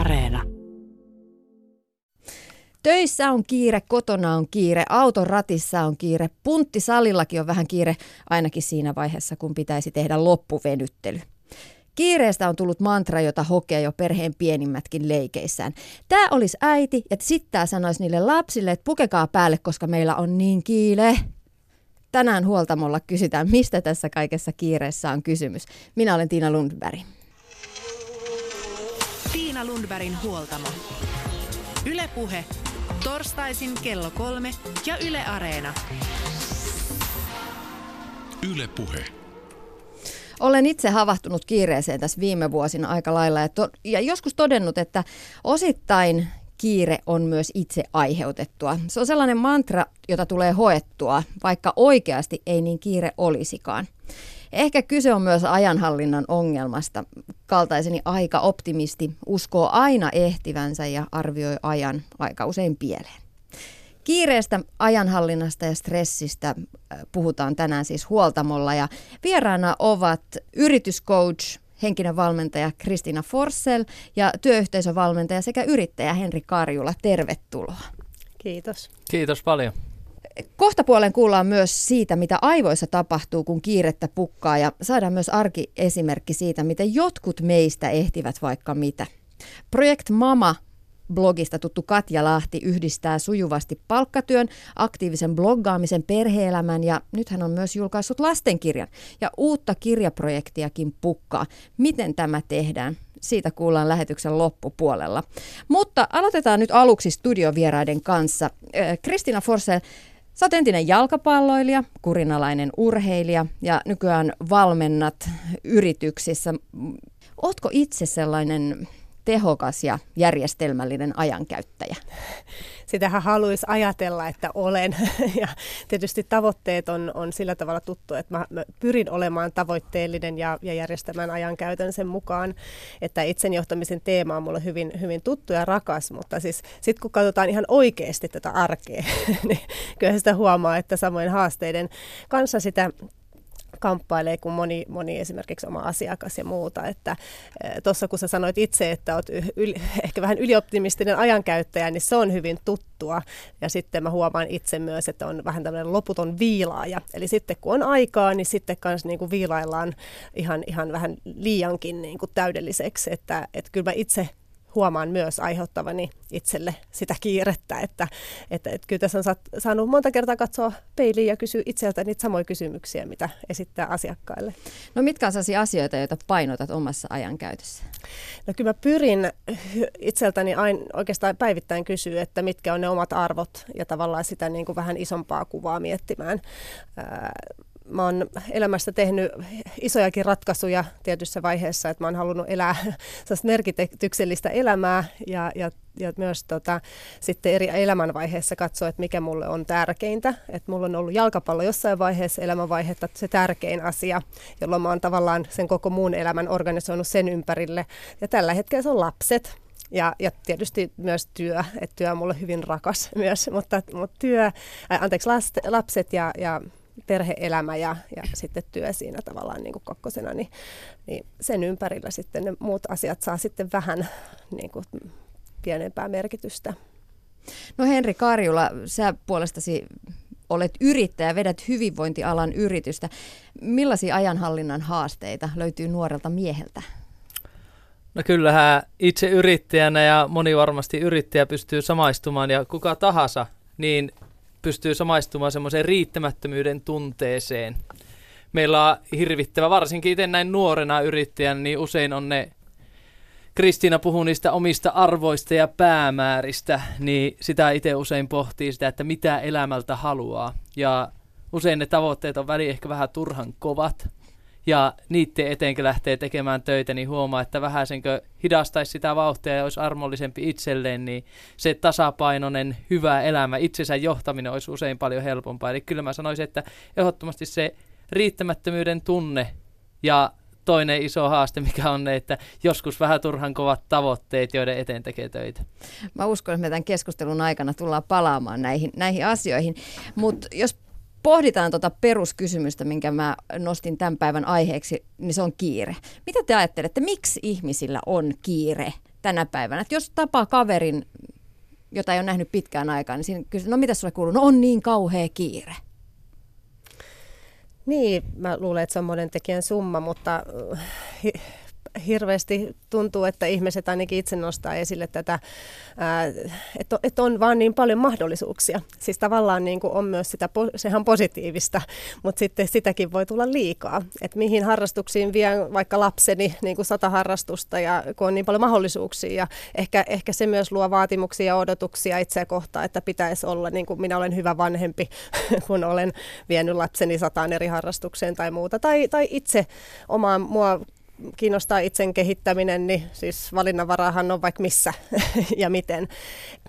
Areena. Töissä on kiire, kotona on kiire, auton ratissa on kiire, punttisalillakin on vähän kiire, ainakin siinä vaiheessa, kun pitäisi tehdä loppuvenyttely. Kiireestä on tullut mantra, jota hokee jo perheen pienimmätkin leikeissään. Tää olisi äiti ja sit tää sanoisi niille lapsille, että pukekaa päälle, koska meillä on niin kiire. Tänään huoltamolla kysytään, mistä tässä kaikessa kiireessä on kysymys. Minä olen Tiina Lundberg. Tiina Lundbergin huoltamo. Yle Puhe. Torstaisin kello 3 ja Yle Areena. Yle Puhe. Olen itse havahtunut kiireeseen tässä viime vuosina aika lailla ja joskus todennut, että osittain kiire on myös itse aiheutettua. Se on sellainen mantra, jota tulee hoettua, vaikka oikeasti ei niin kiire olisikaan. Ehkä kyse on myös ajanhallinnan ongelmasta. Kaltaiseni aika-optimisti uskoo aina ehtivänsä ja arvioi ajan aika usein pieleen. Kiireestä, ajanhallinnasta ja stressistä puhutaan tänään siis huoltamolla ja vieraana ovat yrityscoach, henkinen valmentaja Christina Forssell ja työyhteisövalmentaja sekä yrittäjä Henri Karjula. Tervetuloa. Kiitos. Kiitos paljon. Kohta puolen kuullaan myös siitä, mitä aivoissa tapahtuu, kun kiirettä pukkaa ja saadaan myös arkiesimerkki siitä, miten jotkut meistä ehtivät vaikka mitä. Project Mama blogista tuttu Katja Lahti yhdistää sujuvasti palkkatyön, aktiivisen bloggaamisen, perhe-elämän ja nyt hän on myös julkaissut lastenkirjan ja uutta kirjaprojektiakin pukkaa. Miten tämä tehdään? Siitä kuullaan lähetyksen loppupuolella. Mutta aloitetaan nyt aluksi studiovieraiden kanssa. Christina Forssell, sä oot entinen jalkapalloilija, kurinalainen urheilija ja nykyään valmennat yrityksissä. Ootko itse sellainen tehokas ja järjestelmällinen ajankäyttäjä? Sitähän haluaisi ajatella, että olen. Ja tietysti tavoitteet on sillä tavalla tuttu, että mä pyrin olemaan tavoitteellinen ja järjestämään ajankäytön sen mukaan. Että itsenjohtamisen teema on mulle hyvin, hyvin tuttu ja rakas, mutta siis sitten kun katsotaan ihan oikeasti tätä arkea, niin kyllä sitä huomaa, että samoin haasteiden kanssa sitä kamppailee kuin moni esimerkiksi oma asiakas ja muuta, että tuossa kun sä sanoit itse, että oot ehkä vähän ylioptimistinen ajankäyttäjä, niin se on hyvin tuttua ja sitten mä huomaan itse myös, että on vähän tämmöinen loputon viilaaja, eli sitten kun on aikaa, niin sitten kanssa niin kuin viilaillaan ihan vähän liiankin niin kuin täydelliseksi, että kyllä mä itse huomaan myös aiheuttavani itselle sitä kiirettä, että kyllä tässä on saanut monta kertaa katsoa peiliin ja kysyä itseltä niitä samoja kysymyksiä, mitä esittää asiakkaille. No mitkä on sellaisia asioita, joita painotat omassa ajankäytössä? No kyllä mä pyrin itseltäni oikeastaan päivittäin kysyä, että mitkä on ne omat arvot ja tavallaan sitä niin kuin vähän isompaa kuvaa miettimään. Mä oon elämästä tehnyt isojakin ratkaisuja tietyssä vaiheessa, että mä oon halunnut elää merkityksellistä elämää ja myös sitten eri elämänvaiheessa katsoa, että mikä mulle on tärkeintä. Että mulla on ollut jalkapallo jossain vaiheessa elämänvaihetta se tärkein asia, jolloin mä oon tavallaan sen koko muun elämän organisoinut sen ympärille. Ja tällä hetkellä se on lapset. Ja tietysti myös työ, että työ on mulle hyvin rakas myös, mutta lapset ja perhe-elämä ja sitten työ siinä tavallaan niin kuin kakkosena, niin sen ympärillä sitten ne muut asiat saa sitten vähän niin kuin pienempää merkitystä. No Henri Karjula, sä puolestasi olet yrittäjä, vedät hyvinvointialan yritystä. Millaisia ajanhallinnan haasteita löytyy nuorelta mieheltä? No kyllähän itse yrittäjänä ja moni varmasti yrittäjä pystyy samaistumaan ja kuka tahansa, niin pystyy samaistumaan semmoiseen riittämättömyyden tunteeseen. Meillä on hirvittävä, varsinkin itse näin nuorena yrittäjän, niin usein on ne, Kristiina puhuu niistä omista arvoista ja päämääristä, niin sitä itse usein pohtii sitä, että mitä elämältä haluaa. Ja usein ne tavoitteet on väliin ehkä vähän turhan kovat. Ja niiden eteen, kun lähtee tekemään töitä, niin huomaa, että vähäisenkö hidastaisi sitä vauhtia ja olisi armollisempi itselleen, niin se tasapainoinen, hyvä elämä, itsensä johtaminen olisi usein paljon helpompaa. Eli kyllä mä sanoisin, että ehdottomasti se riittämättömyyden tunne ja toinen iso haaste, mikä on ne, että joskus vähän turhan kovat tavoitteet, joiden eteen tekee töitä. Mä uskon, että me tämän keskustelun aikana tullaan palaamaan näihin asioihin, mutta jos pohditaan tuota peruskysymystä, minkä mä nostin tämän päivän aiheeksi, niin se on kiire. Mitä te ajattelette, miksi ihmisillä on kiire tänä päivänä. Että jos tapaa kaverin, jota ei ole nähnyt pitkään aikaan, niin siinä kysyy, no mitä sulle kuuluu? No on niin kauhea kiire. Niin, mä luulen, että se on monen tekijän summa, mutta hirveästi tuntuu, että ihmiset ainakin itse nostaa esille tätä, että on vaan niin paljon mahdollisuuksia. Siis tavallaan niin kuin on myös sitä, sehän positiivista, mutta sitten sitäkin voi tulla liikaa. Että mihin harrastuksiin vien vaikka lapseni niin kuin 100 harrastusta ja kun on niin paljon mahdollisuuksia. Ja ehkä se myös luo vaatimuksia ja odotuksia itseä kohtaan, että pitäisi olla, niin kuin minä olen hyvä vanhempi, kun olen vienyt lapseni 100 eri harrastukseen tai muuta. Tai itse omaan mua kiinnostaa itsen kehittäminen, niin siis valinnanvarahan on vaikka missä ja miten.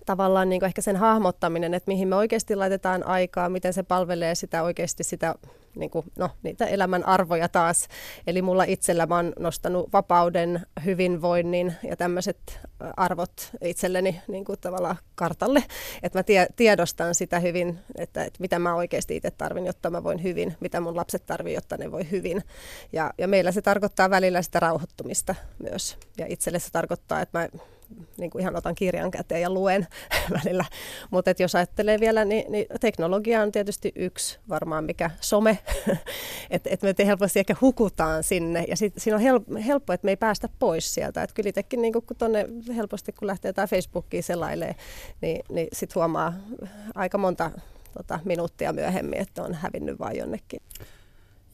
Tavallaan niin kuin ehkä sen hahmottaminen, että mihin me oikeasti laitetaan aikaa, miten se palvelee sitä oikeasti sitä, niin kuin, no, niitä elämän arvoja taas. Eli mulla itsellä mä oon nostanut vapauden, hyvinvoinnin ja tämmöiset arvot itselleni niin kuin tavallaan kartalle. Että mä tiedostan sitä hyvin, että mitä mä oikeasti itse tarvin, jotta mä voin hyvin, mitä mun lapset tarvii, jotta ne voi hyvin. Ja meillä se tarkoittaa välillä sitä rauhoittumista myös. Ja itselle se tarkoittaa, että mä niin kuin ihan otan kirjan käteen ja luen välillä. Mutta jos ajattelee vielä, niin teknologia on tietysti yksi varmaan mikä some, että me helposti ehkä hukutaan sinne. Ja siinä on helppo, että me ei päästä pois sieltä. Et kyllä itsekin niin kun tonne helposti, kun lähtee jotain Facebookiin selailemaan, niin sitten huomaa aika monta minuuttia myöhemmin, että on hävinnyt vaan jonnekin.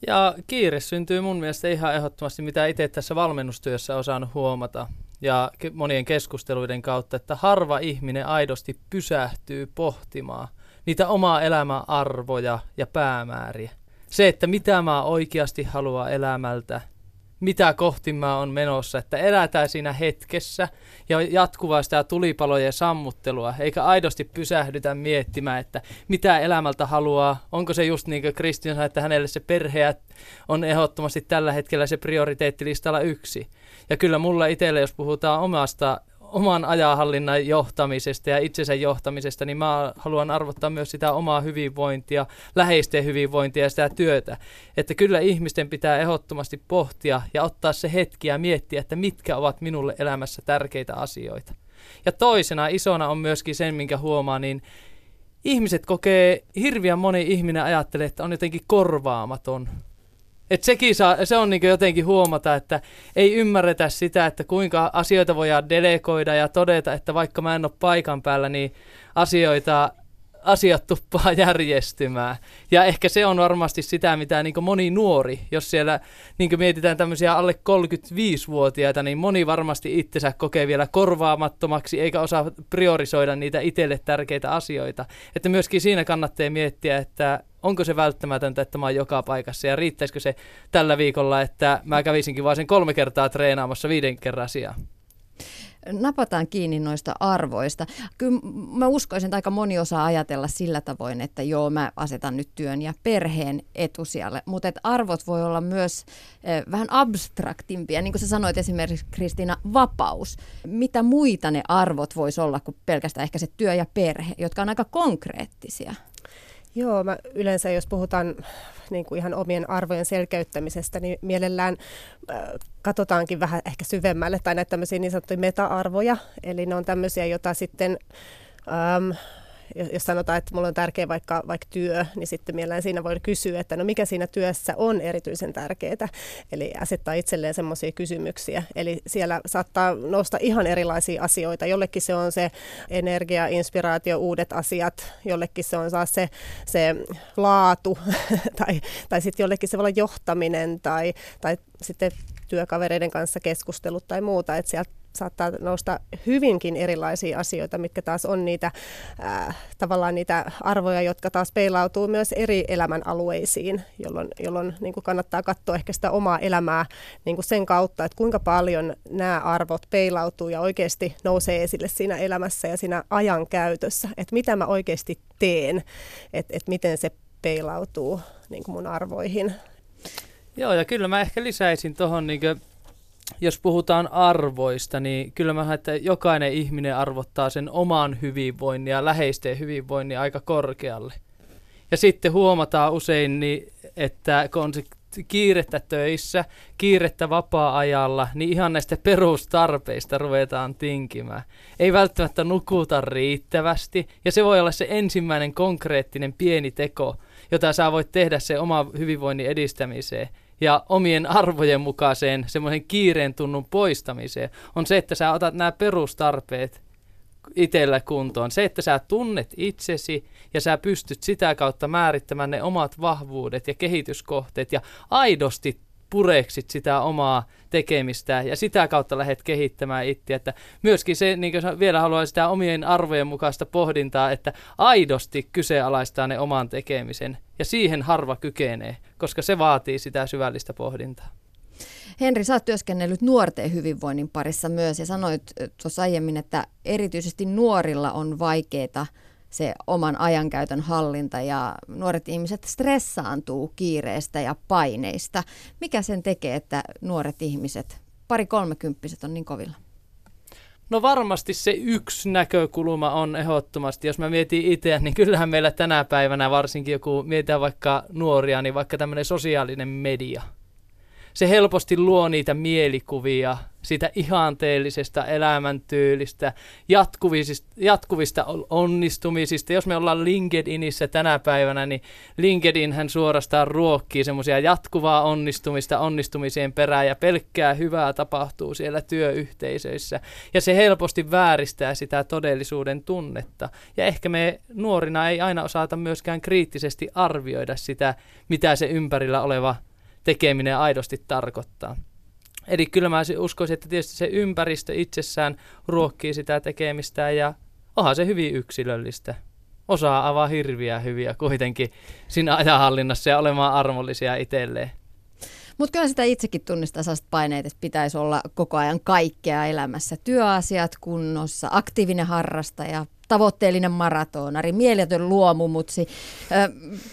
Ja kiire syntyy mun mielestä ihan ehdottomasti, mitä itse tässä valmennustyössä osaan huomata. Ja monien keskusteluiden kautta, että harva ihminen aidosti pysähtyy pohtimaan niitä omaa elämän arvoja ja päämääriä. Se, että mitä mä oikeasti haluan elämältä, mitä kohti mä oon menossa, että elätään siinä hetkessä ja jatkuvaa sitä tulipalojen sammuttelua, eikä aidosti pysähdytä miettimään, että mitä elämältä haluaa. Onko se just niin kuin Christina sanoi, että hänelle se perhe on ehdottomasti tällä hetkellä se prioriteettilistalla yksi. Ja kyllä mulla itselle, jos puhutaan oman ajanhallinnan johtamisesta ja itsensä johtamisesta, niin mä haluan arvottaa myös sitä omaa hyvinvointia, läheisten hyvinvointia ja sitä työtä. Että kyllä ihmisten pitää ehdottomasti pohtia ja ottaa se hetki ja miettiä, että mitkä ovat minulle elämässä tärkeitä asioita. Ja toisena isona on myöskin sen, minkä huomaa, niin ihmiset kokee, hirveän moni ihminen ajattelee, että on jotenkin korvaamaton. Että se on niin jotenkin huomata, että ei ymmärretä sitä, että kuinka asioita voidaan delegoida ja todeta, että vaikka mä en ole paikan päällä, niin asiat tuppaa järjestymään. Ja ehkä se on varmasti sitä, mitä niin moni nuori, jos siellä niin mietitään tämmöisiä alle 35-vuotiaita, niin moni varmasti itsensä kokee vielä korvaamattomaksi eikä osaa priorisoida niitä itselle tärkeitä asioita. Että myöskin siinä kannattaa miettiä, että onko se välttämätöntä, että mä oon joka paikassa ja riittäisikö se tällä viikolla, että mä kävisinkin vaan sen 3 kertaa treenaamassa 5 kerran sijaan? Napataan kiinni noista arvoista. Kyllä mä uskoisin, että aika moni osaa ajatella sillä tavoin, että joo, mä asetan nyt työn ja perheen etusijalle, mutta et arvot voi olla myös vähän abstraktimpia. Niin kuin sä sanoit esimerkiksi, Christina, vapaus. Mitä muita ne arvot voisi olla kuin pelkästään ehkä se työ ja perhe, jotka on aika konkreettisia? Joo, mä yleensä jos puhutaan niin kuin ihan omien arvojen selkeyttämisestä, niin mielellään katsotaankin vähän ehkä syvemmälle tai näitä tämmöisiä niin sanottuja meta-arvoja. Eli ne on tämmöisiä, joita sitten, jos sanotaan, että mulla on tärkeä vaikka työ, niin sitten mielellään siinä voi kysyä, että no mikä siinä työssä on erityisen tärkeää. Eli asettaa itselleen semmoisia kysymyksiä. Eli siellä saattaa nousta ihan erilaisia asioita. Jollekin se on se energia, inspiraatio, uudet asiat. Jollekin se on taas se laatu tai sitten jollekin se voi olla johtaminen tai sitten työkavereiden kanssa keskustelut tai muuta. Että sieltä saattaa nousta hyvinkin erilaisia asioita, mitkä taas on niitä tavallaan niitä arvoja, jotka taas peilautuu myös eri elämän alueisiin, jolloin niin kuin kannattaa katsoa ehkä sitä omaa elämää niin kuin sen kautta, että kuinka paljon nämä arvot peilautuu ja oikeasti nousee esille siinä elämässä ja siinä ajan käytössä, että mitä mä oikeasti teen, että miten se peilautuu niin kuin mun arvoihin. Joo, ja kyllä mä ehkä lisäisin tuohon jos puhutaan arvoista, niin kyllä mä että jokainen ihminen arvottaa sen oman hyvinvoinnin ja läheisten hyvinvoinnin aika korkealle. Ja sitten huomataan usein, että kun on se kiirettä töissä, kiirettä vapaa-ajalla, niin ihan näistä perustarpeista ruvetaan tinkimään. Ei välttämättä nukuta riittävästi, ja se voi olla se ensimmäinen konkreettinen pieni teko, jota sä voit tehdä sen oman hyvinvoinnin edistämiseen ja omien arvojen mukaiseen semmoisen kiireen tunnun poistamiseen, on se, että sä otat nämä perustarpeet itsellä kuntoon. Se, että sä tunnet itsesi ja sä pystyt sitä kautta määrittämään ne omat vahvuudet ja kehityskohteet ja aidosti pureksit sitä omaa tekemistä ja sitä kautta lähdet kehittämään itseä. Että myöskin se, niin kuin vielä haluan sitä omien arvojen mukaista pohdintaa, että aidosti kyseenalaistaa ne oman tekemisen ja siihen harva kykenee, koska se vaatii sitä syvällistä pohdintaa. Henri, sä oot työskennellyt nuorten hyvinvoinnin parissa myös ja sanoit tuossa aiemmin, että erityisesti nuorilla on vaikeaa se oman ajankäytön hallinta ja nuoret ihmiset stressaantuu kiireestä ja paineista. Mikä sen tekee, että nuoret ihmiset, pari-kolmekymppiset on niin kovilla? No varmasti se yksi näkökulma on ehdottomasti, jos mä mietin itseä, niin kyllähän meillä tänä päivänä varsinkin joku, mietitään vaikka nuoria, niin vaikka tämmöinen sosiaalinen media. Se helposti luo niitä mielikuvia siitä ihanteellisesta elämäntyylistä, jatkuvista onnistumisista. Jos me ollaan LinkedInissä tänä päivänä, niin LinkedInhän suorastaan ruokkii semmoisia jatkuvaa onnistumista onnistumiseen perään ja pelkkää hyvää tapahtuu siellä työyhteisöissä. Ja se helposti vääristää sitä todellisuuden tunnetta. Ja ehkä me nuorina ei aina osata myöskään kriittisesti arvioida sitä, mitä se ympärillä oleva tekeminen aidosti tarkoittaa. Eli kyllä mä uskoisin, että tietysti se ympäristö itsessään ruokkii sitä tekemistä ja onhan se hyvin yksilöllistä. Osaa avaa hirviä hyviä kuitenkin siinä ajanhallinnassa ja olemaan armollisia itselleen. Mutta kyllä sitä itsekin tunnistaa sellaiset paineet, että pitäisi olla koko ajan kaikkea elämässä. Työasiat kunnossa, aktiivinen harrastaja, tavoitteellinen maratonari, mieletön luomumutsi,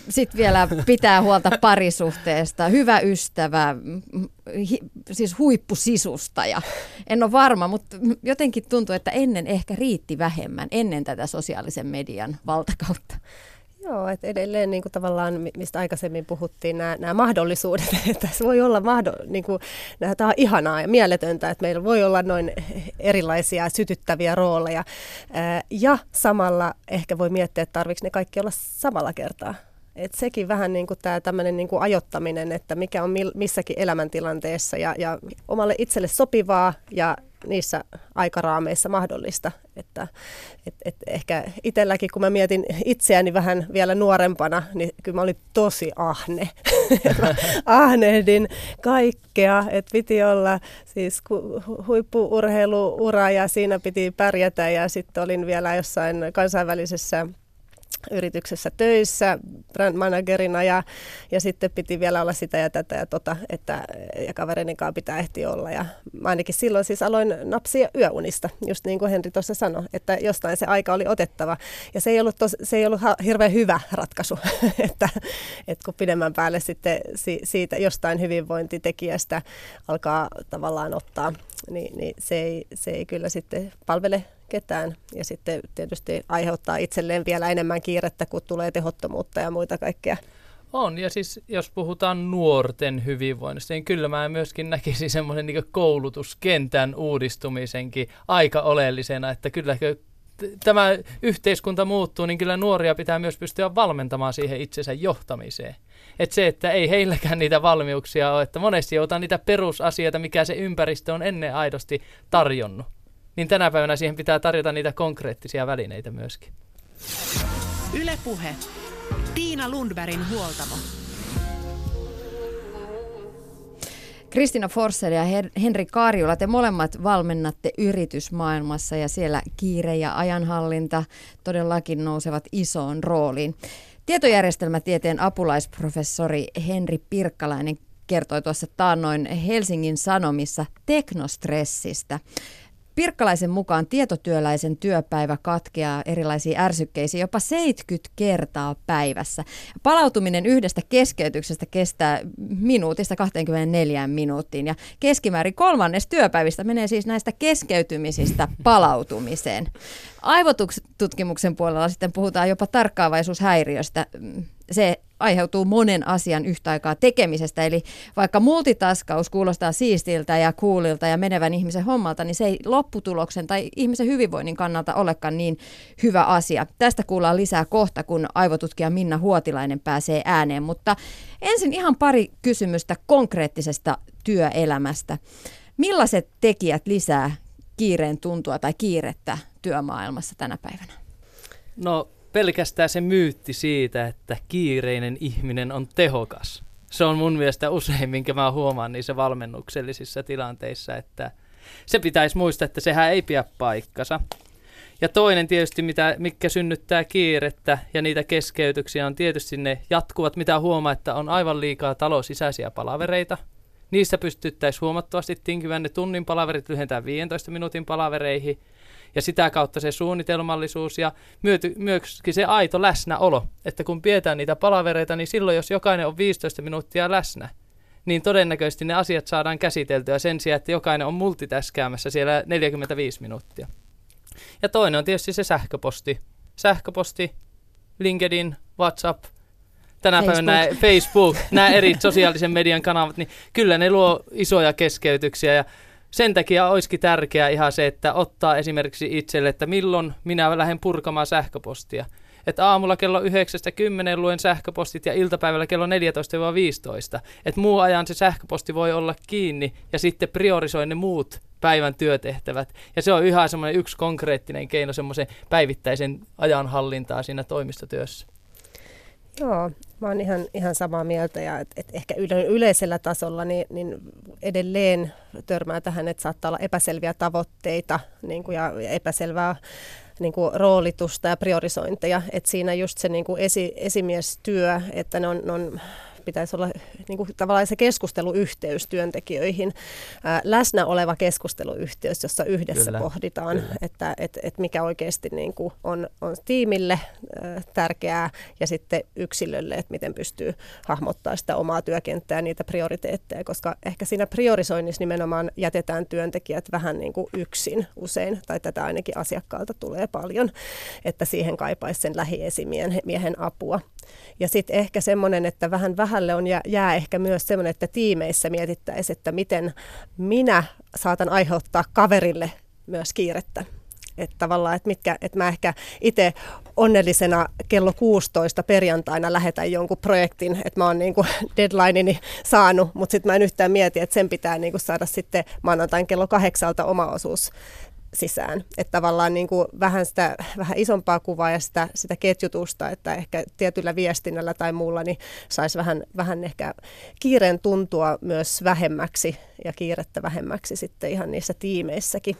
sitten vielä pitää huolta parisuhteesta, hyvä ystävä, siis huippusisustaja. En ole varma, mutta jotenkin tuntuu, että ennen ehkä riitti vähemmän, ennen tätä sosiaalisen median valtakautta. Joo, että edelleen niin kuin tavallaan, mistä aikaisemmin puhuttiin, nämä mahdollisuudet, että se voi olla tämä on ihanaa ja mieletöntä, että meillä voi olla noin erilaisia sytyttäviä rooleja ja samalla ehkä voi miettiä, että tarvitseeko ne kaikki olla samalla kertaa. Et sekin vähän niin kuin tämä tämmöinen niin kuin ajottaminen, että mikä on missäkin elämäntilanteessa ja omalle itselle sopivaa ja niissä aikaraameissa mahdollista. Että ehkä itselläkin, kun mä mietin itseäni vähän vielä nuorempana, niin kyllä mä olin tosi ahne. Ahnehdin kaikkea, että piti olla siis huippu-urheiluura ja siinä piti pärjätä ja sitten olin vielä jossain kansainvälisessä yrityksessä töissä brand managerina ja sitten piti vielä olla sitä ja tätä ja tota, että ja kavereiden kanssa pitää ehtiä olla. Ja mä ainakin silloin siis aloin napsia yöunista, just niin kuin Henri tuossa sanoi, että jostain se aika oli otettava. Ja se ei ollut hirveän hyvä ratkaisu, että kun pidemmän päälle sitten siitä jostain hyvinvointitekijästä alkaa tavallaan ottaa, niin se ei kyllä sitten palvele ketään. Ja sitten tietysti aiheuttaa itselleen vielä enemmän kiirettä, kun tulee tehottomuutta ja muita kaikkea. On, ja siis jos puhutaan nuorten hyvinvoinnista, niin kyllä mä myöskin näkisin semmoisen niin kuin koulutuskentän uudistumisenkin aika oleellisena, että kyllä tämä yhteiskunta muuttuu, niin kyllä nuoria pitää myös pystyä valmentamaan siihen itsensä johtamiseen. Että se, että ei heilläkään niitä valmiuksia ole, että monesti joutaa niitä perusasioita, mikä se ympäristö on ennen aidosti tarjonnut. Niin tänä päivänä siihen pitää tarjota niitä konkreettisia välineitä myöskin. Yle Puhe. Tiina Lundbergin huoltamo. Christina Forssell ja Henri Karjula, te molemmat valmennatte yritysmaailmassa ja siellä kiire ja ajanhallinta todellakin nousevat isoon rooliin. Tietojärjestelmätieteen apulaisprofessori Henri Pirkkalainen kertoi tuossa taannoin Helsingin Sanomissa teknostressistä. Pirkkalaisen mukaan tietotyöläisen työpäivä katkeaa erilaisiin ärsykkeisiin jopa 70 kertaa päivässä. Palautuminen yhdestä keskeytyksestä kestää minuutista 24 minuuttiin ja keskimäärin kolmannes työpäivistä menee siis näistä keskeytymisistä palautumiseen. Aivotutkimuksen puolella sitten puhutaan jopa tarkkaavaisuushäiriöstä. se aiheutuu monen asian yhtä aikaa tekemisestä. Eli vaikka multitaskaus kuulostaa siistiltä ja coolilta ja menevän ihmisen hommalta, niin se ei lopputuloksen tai ihmisen hyvinvoinnin kannalta olekaan niin hyvä asia. Tästä kuullaan lisää kohta, kun aivotutkija Minna Huotilainen pääsee ääneen. Mutta ensin ihan pari kysymystä konkreettisesta työelämästä. Millaiset tekijät lisää kiireen tuntua tai kiirettä työmaailmassa tänä päivänä? No, pelkästään se myytti siitä, että kiireinen ihminen on tehokas. Se on mun mielestä usein, minkä mä huomaan niissä valmennuksellisissa tilanteissa, että se pitäisi muistaa, että sehän ei pidä paikkansa. Ja toinen tietysti, mikä synnyttää kiirettä ja niitä keskeytyksiä, on tietysti ne jatkuvat, mitä huomaa, että on aivan liikaa talon sisäisiä palavereita. Niissä pystyttäisiin huomattavasti tinkivän ne tunnin palaverit lyhentää 15 minuutin palavereihin. Ja sitä kautta se suunnitelmallisuus ja myöskin se aito läsnäolo, että kun pidetään niitä palavereita, niin silloin jos jokainen on 15 minuuttia läsnä, niin todennäköisesti ne asiat saadaan käsiteltyä sen sijaan, että jokainen on multitaskäämässä siellä 45 minuuttia. Ja toinen on tietysti se sähköposti. Sähköposti, LinkedIn, WhatsApp, tänä päivänä Facebook, nämä eri sosiaalisen median kanavat, niin kyllä ne luo isoja keskeytyksiä ja sen takia olisikin tärkeää ihan se, että ottaa esimerkiksi itselle, että milloin minä lähden purkamaan sähköpostia. Että aamulla kello 9-10 luen sähköpostit ja iltapäivällä kello 14-15. Että muu ajan se sähköposti voi olla kiinni ja sitten priorisoin ne muut päivän työtehtävät. Ja se on yhä semmoinen yksi konkreettinen keino semmoisen päivittäisen ajanhallintaa siinä toimistotyössä. Joo, mä oon ihan samaa mieltä ja et ehkä yleisellä tasolla niin edelleen törmää tähän, että saattaa olla epäselviä tavoitteita niin kuin, ja epäselvää niin kuin, roolitusta ja priorisointeja. Et siinä just se niin kuin esimiestyö, että ne on pitäisi olla niin kuin, tavallaan se keskusteluyhteys työntekijöihin, läsnä oleva keskusteluyhteys, jossa yhdessä pohditaan, että mikä oikeasti niin kuin, on tiimille tärkeää ja sitten yksilölle, että miten pystyy hahmottaa sitä omaa työkenttää ja niitä prioriteetteja, koska ehkä siinä priorisoinnissa nimenomaan jätetään työntekijät vähän niin kuin yksin usein, tai tätä ainakin asiakkaalta tulee paljon, että siihen kaipaisi sen lähiesimiehen apua. Ja sitten ehkä semmoinen, että vähälle on ja jää ehkä myös semmoinen, että tiimeissä mietittäisiin, että miten minä saatan aiheuttaa kaverille myös kiirettä. Että tavallaan, että mä ehkä itse onnellisena kello 16 perjantaina lähetän jonkun projektin, että mä oon niin kuin deadlineini saanut, mutta sitten mä en yhtään mieti, että sen pitää niin kuin saada sitten maanantain kello 8 oma osuus sisään. Että tavallaan niin kuin vähän isompaa kuvaa ja sitä ketjutusta, että ehkä tietyllä viestinnällä tai muulla niin saisi vähän ehkä kiireen tuntua myös vähemmäksi ja kiirettä vähemmäksi sitten ihan niissä tiimeissäkin.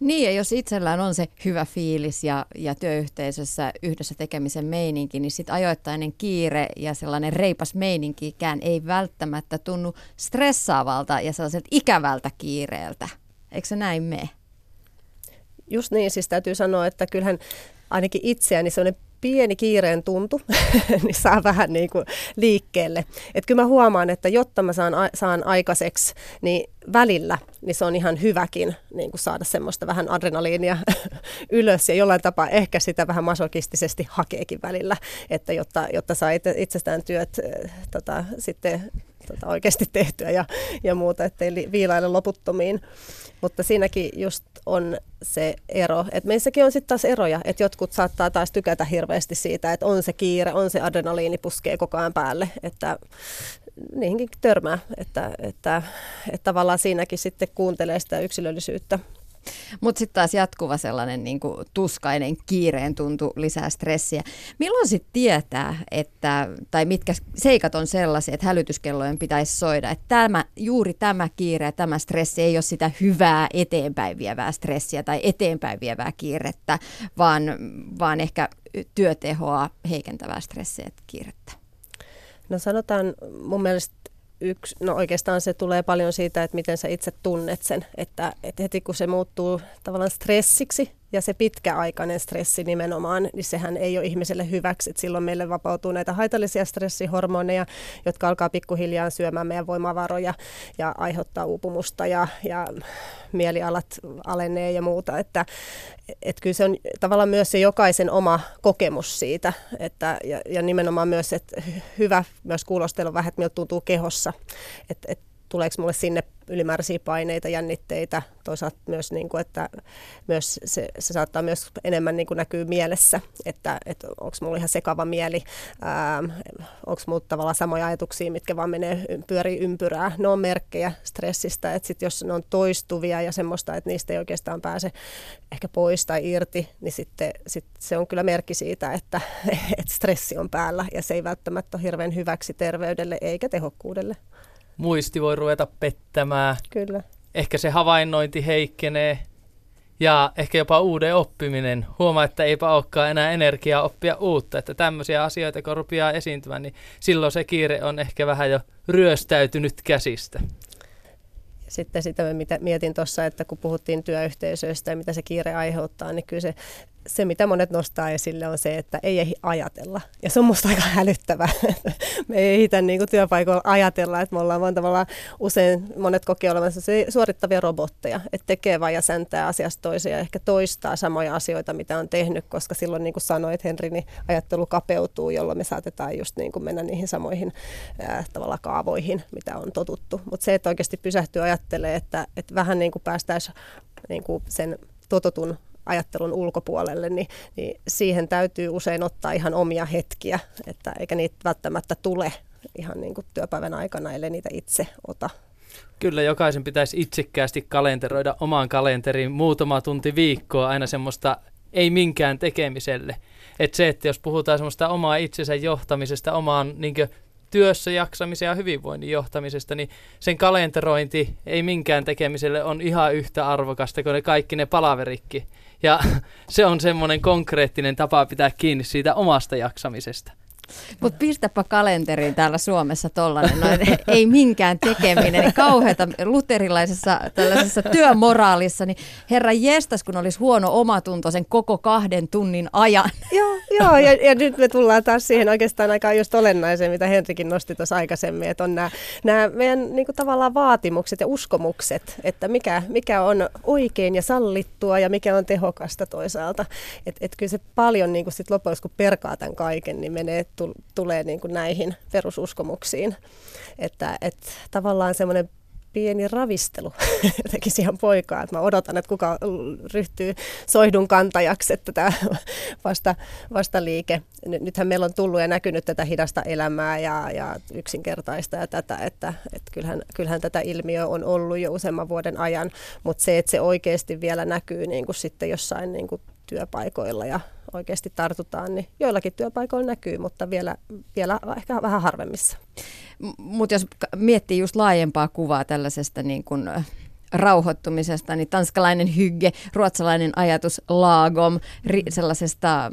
Niin, ja jos itsellään on se hyvä fiilis ja työyhteisössä yhdessä tekemisen meininki, niin sitten ajoittainen kiire ja sellainen reipas meininkikään ei välttämättä tunnu stressaavalta ja sellaiselta ikävältä kiireeltä. Eikö se näin mene? Just niin, siis täytyy sanoa, että kyllähän ainakin itseäni sellainen pieni kiireen tuntu niin saa vähän niin kuin liikkeelle. Että kyllä mä huomaan, että jotta mä saan aikaiseksi, niin välillä niin se on ihan hyväkin niin kuin saada semmoista vähän adrenaliinia ylös ja jollain tapaa ehkä sitä vähän masokistisesti hakeekin välillä, että jotta saa itsestään työt sitten oikeasti tehtyä ja muuta, ettei viilailla loputtomiin. Mutta siinäkin just on se ero, että meissäkin on sitten taas eroja, että jotkut saattaa taas tykätä hirveästi siitä, että on se kiire, on se adrenaliini puskee koko ajan päälle, että niihinkin törmää, että tavallaan siinäkin sitten kuuntelee sitä yksilöllisyyttä. Mutta sitten taas jatkuva sellainen niinku tuskainen kiireen tuntu lisää stressiä. Milloin sitten tietää, tai mitkä seikat on sellaisia, että hälytyskellojen pitäisi soida, että juuri tämä kiire ja tämä stressi ei ole sitä hyvää eteenpäin vievää stressiä tai eteenpäin vievää kiirettä, vaan ehkä työtehoa heikentävää stressiä ja kiirettä? No sanotaan mun mielestä, no oikeastaan se tulee paljon siitä, että miten sä itse tunnet sen, että heti kun se muuttuu tavallaan stressiksi Ja se pitkäaikainen stressi nimenomaan, niin sehän ei ole ihmiselle hyväksi. Et silloin meille vapautuu näitä haitallisia stressihormoneja, jotka alkaa pikkuhiljaa syömään meidän voimavaroja ja aiheuttaa uupumusta ja mielialat alenee ja muuta. Että kyllä se on tavallaan myös se jokaisen oma kokemus siitä. Että, ja nimenomaan myös, että hyvä myös kuulostella vähän, että miltä tuntuu kehossa. Että tuleeko mulle sinne ylimääräisiä paineita, jännitteitä, toisaalta myös, niin kuin, että myös se saattaa myös enemmän niin kuin näkyy mielessä, että onko mulla ihan sekava mieli, onko mulla tavallaan samoja ajatuksia, mitkä vaan menee pyörii ympyrää. Ne on merkkejä stressistä, että sit jos ne on toistuvia ja semmoista, että niistä ei oikeastaan pääse ehkä pois tai irti, niin sitten se on kyllä merkki siitä, että stressi on päällä ja se ei välttämättä ole hirveän hyväksi terveydelle eikä tehokkuudelle. Muisti voi ruveta pettämään, kyllä. Ehkä se havainnointi heikkenee ja ehkä jopa uuden oppiminen. Huomaa, että eipä olekaan enää energiaa oppia uutta, että tämmöisiä asioita kun rupeaa esiintymään, niin silloin se kiire on ehkä vähän jo ryöstäytynyt käsistä. Sitten sitä mitä mietin tuossa, että kun puhuttiin työyhteisöistä ja mitä se kiire aiheuttaa, niin kyllä se mitä monet nostaa esille on se, että ei ehdi ajatella. Ja se on musta aika hälyttävää. Me ei ehditä niin kuin työpaikoilla ajatella, että me ollaan vaan tavallaan usein monet kokee olevansa suorittavia robotteja, että tekee vaan ja säntää asiasta toisia ja ehkä toistaa samoja asioita, mitä on tehnyt, koska silloin niin kuin sanoit Henri, niin ajattelu kapeutuu, jolloin me saatetaan just niin kuin mennä niihin samoihin tavallaan kaavoihin, mitä on totuttu. Mutta se, että oikeasti pysähtyy ajattelee, että vähän niin kuin päästäisiin niin kuin sen totutun ajattelun ulkopuolelle, niin siihen täytyy usein ottaa ihan omia hetkiä, että eikä niitä välttämättä tule ihan niin kuin työpäivän aikana, ellei niitä itse ota. Kyllä, jokaisen pitäisi itsekkäästi kalenteroida omaan kalenteriin muutama tunti viikkoa aina semmoista ei minkään tekemiselle. Että se, että jos puhutaan semmoista omaa itsensä johtamisesta, omaan niin kuin työssä jaksamisen ja hyvinvoinnin johtamisesta, niin sen kalenterointi ei minkään tekemiselle on ihan yhtä arvokasta kuin ne kaikki ne palaverikki. Ja se on semmoinen konkreettinen tapa pitää kiinni siitä omasta jaksamisesta. Mutta pistäpä kalenteriin täällä Suomessa tollainen, ei minkään tekeminen, kauheata luterilaisessa tällaisessa työmoraalissa, niin herra jestas, kun olisi huono omatunto sen koko 2 tunnin ajan. Joo, ja nyt me tullaan taas siihen oikeastaan aika just olennaiseen, mitä Henrikin nosti tuossa aikaisemmin, että on nämä meidän niin kuin tavallaan vaatimukset ja uskomukset, että mikä on oikein ja sallittua ja mikä on tehokasta toisaalta. Että kyllä se paljon niin kuin sit lopuksi, kun perkaa tämän kaiken, niin menee tulee niin kuin näihin perususkomuksiin, että tavallaan semmoinen pieni ravistelu tekisi ihan poikaa, että mä odotan, että kuka ryhtyy soihdun kantajaksi, että tämä vastaliike. Nythän meillä on tullut ja näkynyt tätä hidasta elämää ja yksinkertaista ja tätä, että kyllähän tätä ilmiöä on ollut jo useamman vuoden ajan, mutta se, että se oikeasti vielä näkyy niin kuin sitten jossain niin kuin työpaikoilla ja oikeasti tartutaan, niin joillakin työpaikoilla näkyy, mutta vielä ehkä vähän harvemmissa. Mutta jos miettii just laajempaa kuvaa tällaisesta niin kuin rauhoittumisesta, niin tanskalainen hygge, ruotsalainen ajatus lagom, sellaisesta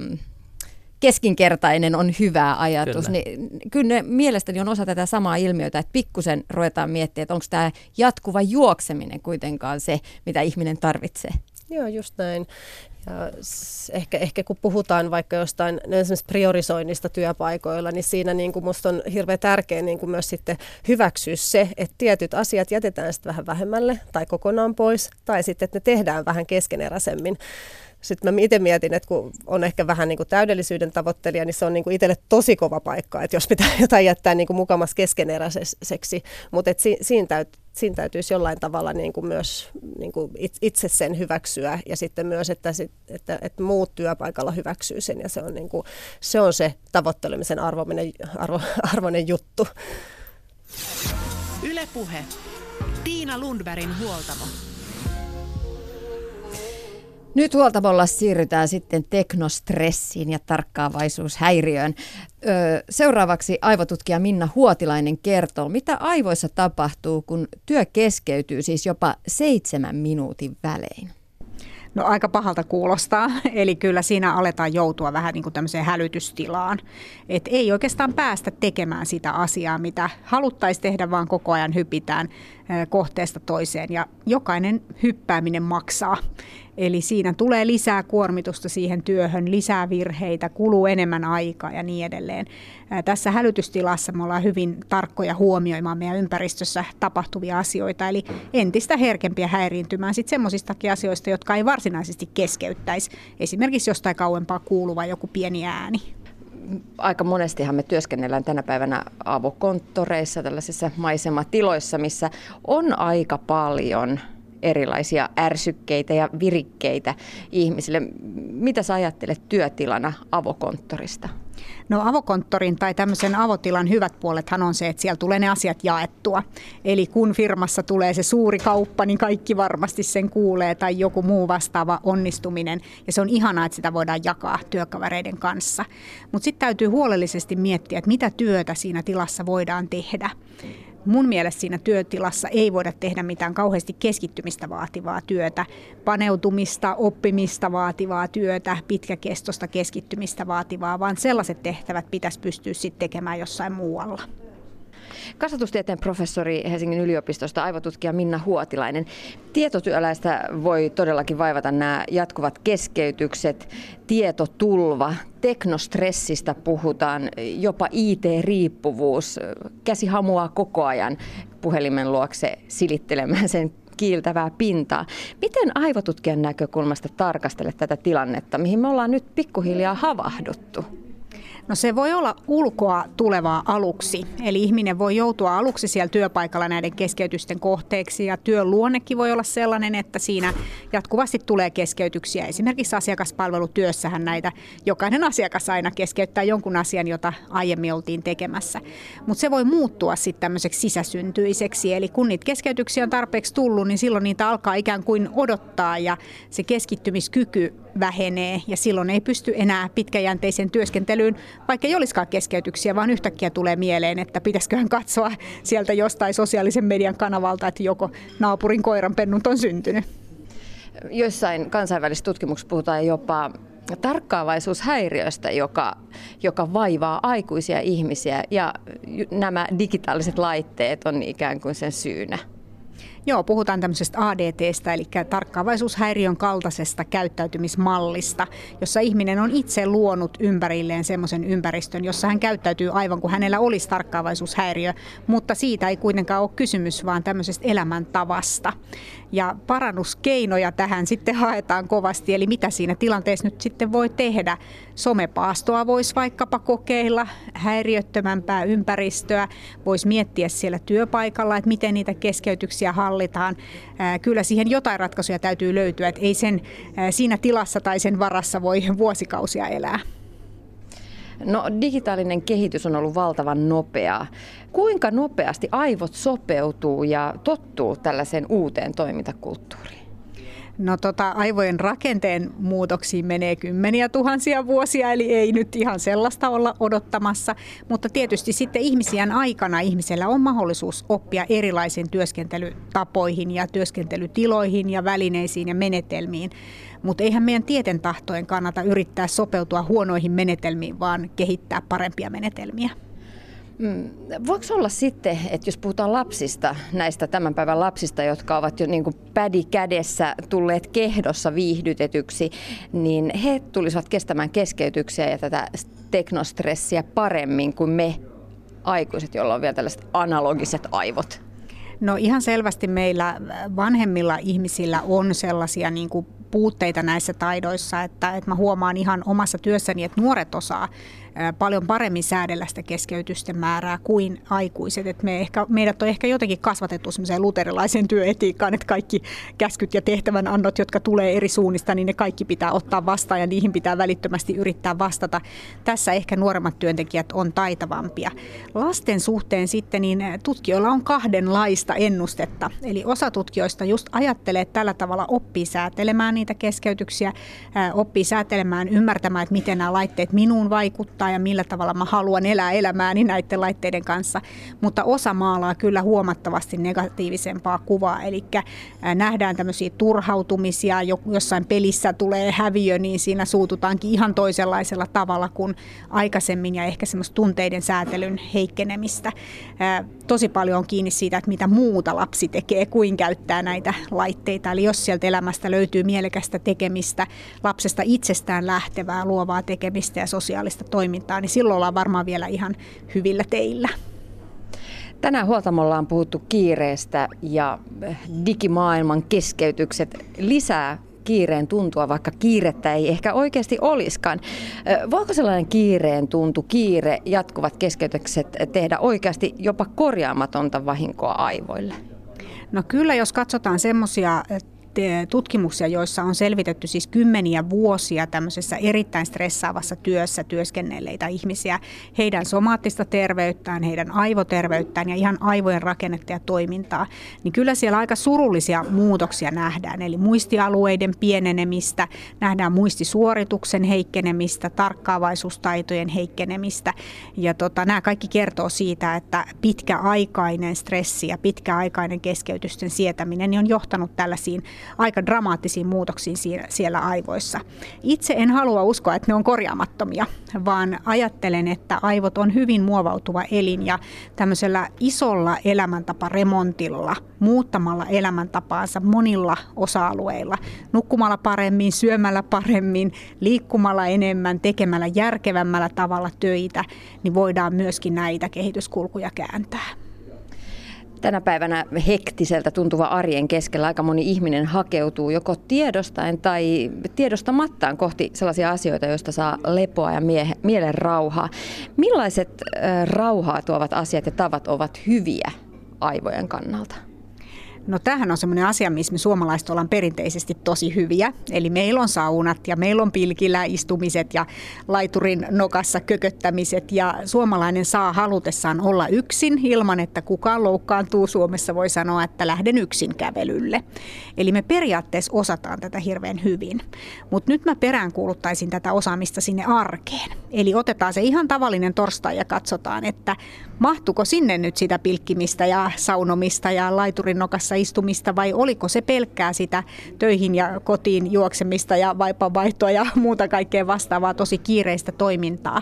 keskinkertainen on hyvä ajatus, kyllä. Niin kyllä ne mielestäni on osa tätä samaa ilmiötä, että pikkusen ruvetaan miettimään, että onko tämä jatkuva juokseminen kuitenkaan se, mitä ihminen tarvitsee. Joo, just näin. Ja ehkä kun puhutaan vaikka jostain priorisoinnista työpaikoilla, niin siinä niin kuin musta on hirveän tärkeää niin kuin myös sitten hyväksyä se, että tietyt asiat jätetään sitten vähän vähemmälle tai kokonaan pois, tai sitten, että ne tehdään vähän keskeneräisemmin. Sitten mä itse mietin, että kun on ehkä vähän niin kuin täydellisyyden tavoittelija, niin se on niin kuin itselle tosi kova paikka, että jos pitää jotain jättää niin kuin mukamas keskeneräiseksi, mutta siinä täytyisi jollain tavalla niin kuin myös niin kuin itse sen hyväksyä ja sitten myös, että muut työpaikalla hyväksyy sen ja se on, niin kuin, se, on se tavoittelemisen arvoinen juttu. Yle Puhe. Tiina Lundbergin huoltamo. Nyt huoltamolla siirrytään sitten teknostressiin ja tarkkaavaisuushäiriöön. Seuraavaksi aivotutkija Minna Huotilainen kertoo, mitä aivoissa tapahtuu, kun työ keskeytyy siis jopa 7 minuutin välein. No aika pahalta kuulostaa, eli kyllä siinä aletaan joutua vähän niin kuin tämmöiseen hälytystilaan, että ei oikeastaan päästä tekemään sitä asiaa, mitä haluttaisiin tehdä, vaan koko ajan hypitään kohteesta toiseen ja jokainen hyppääminen maksaa. Eli siinä tulee lisää kuormitusta siihen työhön, lisää virheitä, kuluu enemmän aikaa ja niin edelleen. Tässä hälytystilassa me ollaan hyvin tarkkoja huomioimaan meidän ympäristössä tapahtuvia asioita, eli entistä herkempiä häiriintymään sitten semmoisistakin asioista, jotka ei varsinaisesti keskeyttäisi. Esimerkiksi jostain kauempaa kuuluva joku pieni ääni. Aika monestihan me työskennellään tänä päivänä avokonttoreissa, tällaisissa maisematiloissa, missä on aika paljon erilaisia ärsykkeitä ja virikkeitä ihmisille. Mitä sä ajattelet työtilana avokonttorista? No avokonttorin tai tämmöisen avotilan hyvät puolethan on se, että siellä tulee ne asiat jaettua. Eli kun firmassa tulee se suuri kauppa, niin kaikki varmasti sen kuulee tai joku muu vastaava onnistuminen. Ja se on ihanaa, että sitä voidaan jakaa työkavereiden kanssa. Mutta sitten täytyy huolellisesti miettiä, että mitä työtä siinä tilassa voidaan tehdä. Mun mielestä siinä työtilassa ei voida tehdä mitään kauheasti keskittymistä vaativaa työtä, paneutumista, oppimista vaativaa työtä, pitkäkestosta keskittymistä vaativaa, vaan sellaiset tehtävät pitäisi pystyä sitten tekemään jossain muualla. Kasvatustieteen professori Helsingin yliopistosta, aivotutkija Minna Huotilainen. Tietotyöläistä voi todellakin vaivata nämä jatkuvat keskeytykset, tietotulva, teknostressistä puhutaan, jopa IT-riippuvuus. Käsi hamuaa koko ajan puhelimen luokse silittelemään sen kiiltävää pintaa. Miten aivotutkijan näkökulmasta tarkastelet tätä tilannetta, mihin me ollaan nyt pikkuhiljaa havahduttu? No se voi olla ulkoa tulevaa aluksi, eli ihminen voi joutua aluksi siellä työpaikalla näiden keskeytysten kohteeksi ja työn luonnekin voi olla sellainen, että siinä jatkuvasti tulee keskeytyksiä. Esimerkiksi asiakaspalvelutyössähän näitä, jokainen asiakas aina keskeyttää jonkun asian, jota aiemmin oltiin tekemässä. Mutta se voi muuttua sitten tämmöiseksi sisäsyntyiseksi, eli kun niitä keskeytyksiä on tarpeeksi tullut, niin silloin niitä alkaa ikään kuin odottaa ja se keskittymiskyky vähenee ja silloin ei pysty enää pitkäjänteiseen työskentelyyn, vaikka ei olisikaan keskeytyksiä, vaan yhtäkkiä tulee mieleen, että pitäisiköhän katsoa sieltä jostain sosiaalisen median kanavalta, että joko naapurin koiranpennut on syntynyt. Joissain kansainvälisissä tutkimuksissa puhutaan jopa tarkkaavaisuushäiriöstä, joka vaivaa aikuisia ihmisiä ja nämä digitaaliset laitteet on ikään kuin sen syynä. Joo, puhutaan tämmöisestä ADT:stä, eli tarkkaavaisuushäiriön kaltaisesta käyttäytymismallista, jossa ihminen on itse luonut ympärilleen semmoisen ympäristön, jossa hän käyttäytyy aivan kuin hänellä olisi tarkkaavaisuushäiriö, mutta siitä ei kuitenkaan ole kysymys, vaan tämmöisestä elämäntavasta. Ja parannuskeinoja tähän sitten haetaan kovasti, eli mitä siinä tilanteessa nyt sitten voi tehdä. Somepaastoa voisi vaikkapa kokeilla, häiriöttömämpää ympäristöä, voisi miettiä siellä työpaikalla, että miten niitä keskeytyksiä hallitaan. Kyllä siihen jotain ratkaisuja täytyy löytyä, että ei sen siinä tilassa tai sen varassa voi vuosikausia elää. No, digitaalinen kehitys on ollut valtavan nopeaa. Kuinka nopeasti aivot sopeutuu ja tottuu tällaiseen uuteen toimintakulttuuriin? No aivojen rakenteen muutoksiin menee 10 000 vuosia, eli ei nyt ihan sellaista olla odottamassa. Mutta tietysti sitten ihmisiän aikana ihmisellä on mahdollisuus oppia erilaisiin työskentelytapoihin ja työskentelytiloihin ja välineisiin ja menetelmiin. Mutta eihän meidän tieten tahtojen kannata yrittää sopeutua huonoihin menetelmiin, vaan kehittää parempia menetelmiä. Voiko olla sitten, että jos puhutaan lapsista, näistä tämän päivän lapsista, jotka ovat jo niin kuin pädi kädessä tulleet kehdossa viihdytetyksi, niin he tulisivat kestämään keskeytyksiä ja tätä teknostressiä paremmin kuin me aikuiset, joilla on vielä tällaiset analogiset aivot? No ihan selvästi meillä vanhemmilla ihmisillä on sellaisia niin kuin puutteita näissä taidoissa, että mä huomaan ihan omassa työssäni, että nuoret osaa paljon paremmin säädellä sitä keskeytysten määrää kuin aikuiset. Että meidät on ehkä jotenkin kasvatettu semmoiseen luterilaiseen työetiikkaan, että kaikki käskyt ja tehtävänannot, jotka tulee eri suunnista, niin ne kaikki pitää ottaa vastaan ja niihin pitää välittömästi yrittää vastata. Tässä ehkä nuoremmat työntekijät on taitavampia. Lasten suhteen sitten niin tutkijoilla on kahdenlaista ennustetta. Eli osa tutkijoista just ajattelee, että tällä tavalla oppii säätelemään niitä keskeytyksiä, oppii säätelemään, ymmärtämään, että miten nämä laitteet minuun vaikuttaa ja millä tavalla mä haluan elää elämääni näiden laitteiden kanssa. Mutta osa maalaa kyllä huomattavasti negatiivisempaa kuvaa, eli nähdään tämmöisiä turhautumisia, jossain pelissä tulee häviö, niin siinä suututaankin ihan toisenlaisella tavalla kuin aikaisemmin ja ehkä semmoista tunteiden säätelyn heikkenemistä. Tosi paljon on kiinni siitä, että mitä muuta lapsi tekee kuin käyttää näitä laitteita. Eli jos sieltä elämästä löytyy mielekästä tekemistä, lapsesta itsestään lähtevää luovaa tekemistä ja sosiaalista toimintaa, niin silloin ollaan varmaan vielä ihan hyvillä teillä. Tänään Huoltamolla on puhuttu kiireestä ja digimaailman keskeytykset lisää kiireen tuntua, vaikka kiirettä ei ehkä oikeasti olisikaan. Voiko sellainen kiireen tuntu, kiire, jatkuvat keskeytykset tehdä oikeasti jopa korjaamatonta vahinkoa aivoille? No kyllä, jos katsotaan semmoisia tutkimuksia, joissa on selvitetty siis kymmeniä vuosia tämmöisessä erittäin stressaavassa työssä työskennelleitä ihmisiä, heidän somaattista terveyttään, heidän aivoterveyttään ja ihan aivojen rakennetta ja toimintaa, niin kyllä siellä aika surullisia muutoksia nähdään. Eli muistialueiden pienenemistä, nähdään muistisuorituksen heikkenemistä, tarkkaavaisuustaitojen heikkenemistä. Ja nämä kaikki kertoo siitä, että pitkäaikainen stressi ja pitkäaikainen keskeytysten sietäminen niin on johtanut tällaisiin aika dramaattisiin muutoksiin siellä aivoissa. Itse en halua uskoa, että ne on korjaamattomia, vaan ajattelen, että aivot on hyvin muovautuva elin ja tämmöisellä isolla elämäntaparemontilla, muuttamalla elämäntapaansa monilla osa-alueilla, nukkumalla paremmin, syömällä paremmin, liikkumalla enemmän, tekemällä järkevämmällä tavalla töitä, niin voidaan myöskin näitä kehityskulkuja kääntää. Tänä päivänä hektiseltä tuntuva arjen keskellä aika moni ihminen hakeutuu joko tiedostaen tai tiedostamattaan kohti sellaisia asioita, joista saa lepoa ja mielen rauhaa. Millaiset rauhaa tuovat asiat ja tavat ovat hyviä aivojen kannalta? No tämähän on semmoinen asia, missä me suomalaiset ollaan perinteisesti tosi hyviä. Eli meillä on saunat ja meillä on pilkillä istumiset ja laiturin nokassa kököttämiset. Ja suomalainen saa halutessaan olla yksin ilman, että kukaan loukkaantuu. Suomessa voi sanoa, että lähden yksin kävelylle. Eli me periaatteessa osataan tätä hirveän hyvin. Mutta nyt mä peräänkuuluttaisin tätä osaamista sinne arkeen. Eli otetaan se ihan tavallinen torstai ja katsotaan, että mahtuuko sinne nyt sitä pilkkimistä ja saunomista ja laiturin nokassa istumista vai oliko se pelkkää sitä töihin ja kotiin juoksemista ja vaipanvaihtoa ja muuta kaikkea vastaavaa tosi kiireistä toimintaa.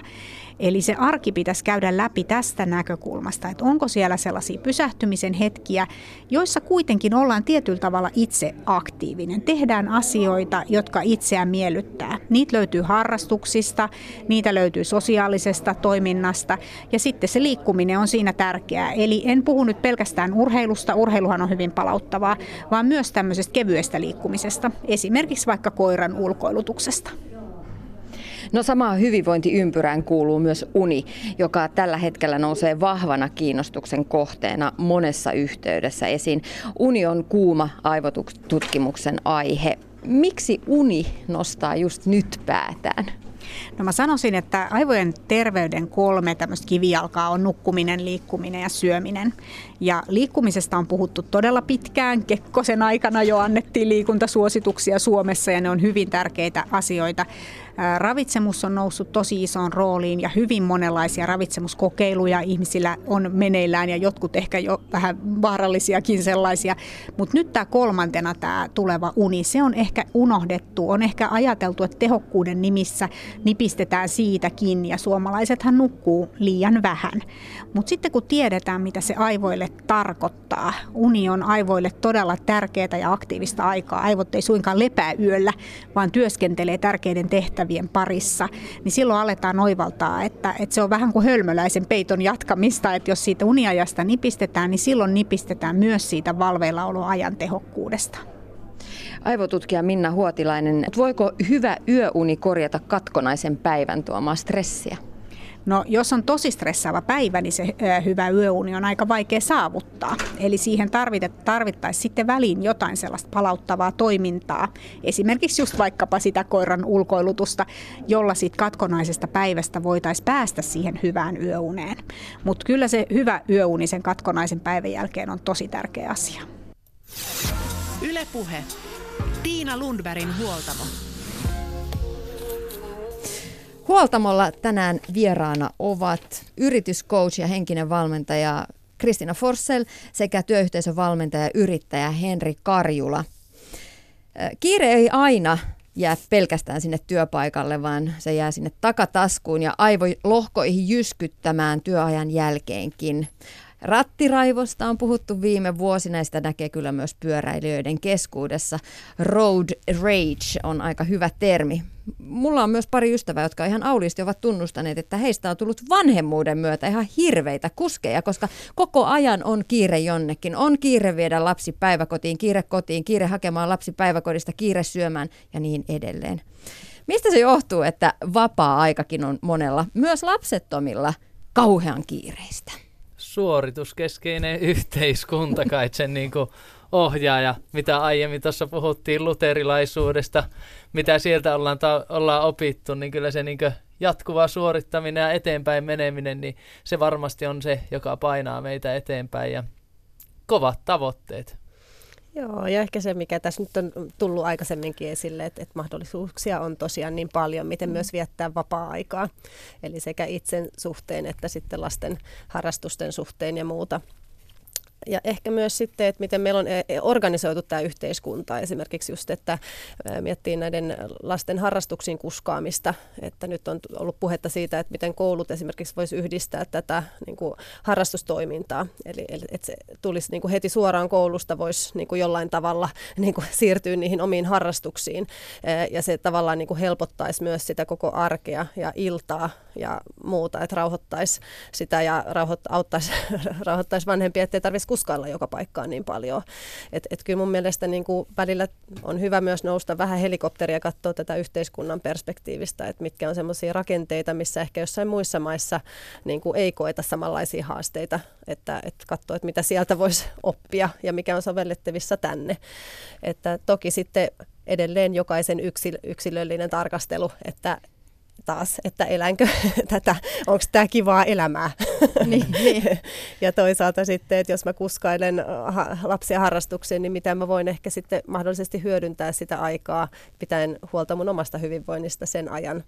Eli se arki pitäisi käydä läpi tästä näkökulmasta, että onko siellä sellaisia pysähtymisen hetkiä, joissa kuitenkin ollaan tietyllä tavalla itse aktiivinen. Tehdään asioita, jotka itseään miellyttää. Niitä löytyy harrastuksista, niitä löytyy sosiaalisesta toiminnasta ja sitten se liikkuminen on siinä tärkeää. Eli en puhu nyt pelkästään urheilusta, urheiluhan on hyvin palauttavaa, vaan myös tämmöisestä kevyestä liikkumisesta, esimerkiksi vaikka koiran ulkoilutuksesta. No samaan hyvinvointiympyrään kuuluu myös uni, joka tällä hetkellä nousee vahvana kiinnostuksen kohteena monessa yhteydessä esiin. Uni on kuuma aivotutkimuksen aihe. Miksi uni nostaa just nyt päätään? No mä sanoisin, että aivojen terveyden 3 tämmöistä kivijalkaa on nukkuminen, liikkuminen ja syöminen. Ja liikkumisesta on puhuttu todella pitkään. Kekkosen aikana jo annettiin liikuntasuosituksia Suomessa ja ne on hyvin tärkeitä asioita. Ravitsemus on noussut tosi isoon rooliin ja hyvin monenlaisia ravitsemuskokeiluja ihmisillä on meneillään ja jotkut ehkä jo vähän vaarallisiakin sellaisia. Mutta nyt tämä 3. tämä tuleva uni, se on ehkä unohdettu. On ehkä ajateltu, että tehokkuuden nimissä nipistetään siitä kiinni ja suomalaisethan nukkuu liian vähän. Mutta sitten kun tiedetään, mitä se aivoille tarkoittaa, uni on aivoille todella tärkeää ja aktiivista aikaa. Aivot ei suinkaan lepää yöllä, vaan työskentelee tärkeiden tehtävien parissa, niin silloin aletaan oivaltaa, että se on vähän kuin hölmöläisen peiton jatkamista, että jos siitä uniajasta nipistetään, niin silloin nipistetään myös siitä valveillaoloajan tehokkuudesta. Aivotutkija Minna Huotilainen, voiko hyvä yöuni korjata katkonaisen päivän tuomaa stressiä? No, jos on tosi stressaava päivä, niin se hyvä yöuni on aika vaikea saavuttaa. Eli siihen tarvittaisiin sitten väliin jotain sellaista palauttavaa toimintaa. Esimerkiksi just vaikkapa sitä koiran ulkoilutusta, jolla sit katkonaisesta päivästä voitaisiin päästä siihen hyvään yöuneen. Mutta kyllä se hyvä yöuni sen katkonaisen päivän jälkeen on tosi tärkeä asia. Yle Puhe. Tiina Lundbergin huoltamo. Huoltamolla tänään vieraana ovat yrityscoach ja henkinen valmentaja Christina Forssell sekä työyhteisön valmentaja ja yrittäjä Henri Karjula. Kiire ei aina jää pelkästään sinne työpaikalle, vaan se jää sinne takataskuun ja aivolohkoihin jyskyttämään työajan jälkeenkin. Rattiraivosta on puhuttu viime vuosina ja sitä näkee kyllä myös pyöräilijöiden keskuudessa. Road rage on aika hyvä termi. Mulla on myös pari ystävää, jotka ihan auliisti ovat tunnustaneet, että heistä on tullut vanhemmuuden myötä ihan hirveitä kuskeja, koska koko ajan on kiire jonnekin. On kiire viedä lapsi päiväkotiin, kiire hakemaan lapsi päiväkodista, kiire syömään ja niin edelleen. Mistä se johtuu, että vapaa-aikakin on monella, myös lapsettomilla, kauhean kiireistä? Suorituskeskeinen yhteiskunta kai sen niin kuin ohjaaja, mitä aiemmin tuossa puhuttiin luterilaisuudesta, mitä sieltä ollaan opittu, niin kyllä se niin kuin jatkuva suorittaminen ja eteenpäin meneminen, niin se varmasti on se, joka painaa meitä eteenpäin ja kovat tavoitteet. Joo, ja ehkä se, mikä tässä nyt on tullut aikaisemminkin esille, että mahdollisuuksia on tosiaan niin paljon, miten myös viettää vapaa-aikaa. Eli sekä itsen suhteen että sitten lasten harrastusten suhteen ja muuta. Ja ehkä myös sitten, että miten meillä on organisoitu tämä yhteiskunta. Esimerkiksi just, että miettii näiden lasten harrastuksiin kuskaamista. Että nyt on ollut puhetta siitä, että miten koulut esimerkiksi voisi yhdistää tätä niin kuin harrastustoimintaa. Eli että se tulisi niin kuin heti suoraan koulusta, voisi niin kuin jollain tavalla niin kuin siirtyä niihin omiin harrastuksiin. Ja se tavallaan niin kuin helpottaisi myös sitä koko arkea ja iltaa ja muuta. Että rauhoittaisi sitä ja auttaisi vanhempia, ettei tarvitsisi kuskailla joka paikkaan niin paljon. Et kyllä mun mielestä niin kuin välillä on hyvä myös nousta vähän helikopteria ja katsoa tätä yhteiskunnan perspektiivistä, että mitkä on semmoisia rakenteita, missä ehkä jossain muissa maissa niin kuin ei koeta samanlaisia haasteita, että katsoa, että mitä sieltä voisi oppia ja mikä on sovellettavissa tänne. Että toki sitten edelleen jokaisen yksilöllinen tarkastelu, että taas, että elänkö tätä, onko tämä kivaa elämää. Niin. Ja toisaalta sitten, että jos mä kuskailen lapsia harrastuksiin, niin mitä mä voin ehkä sitten mahdollisesti hyödyntää sitä aikaa, pitäen huolta mun omasta hyvinvoinnista sen ajan,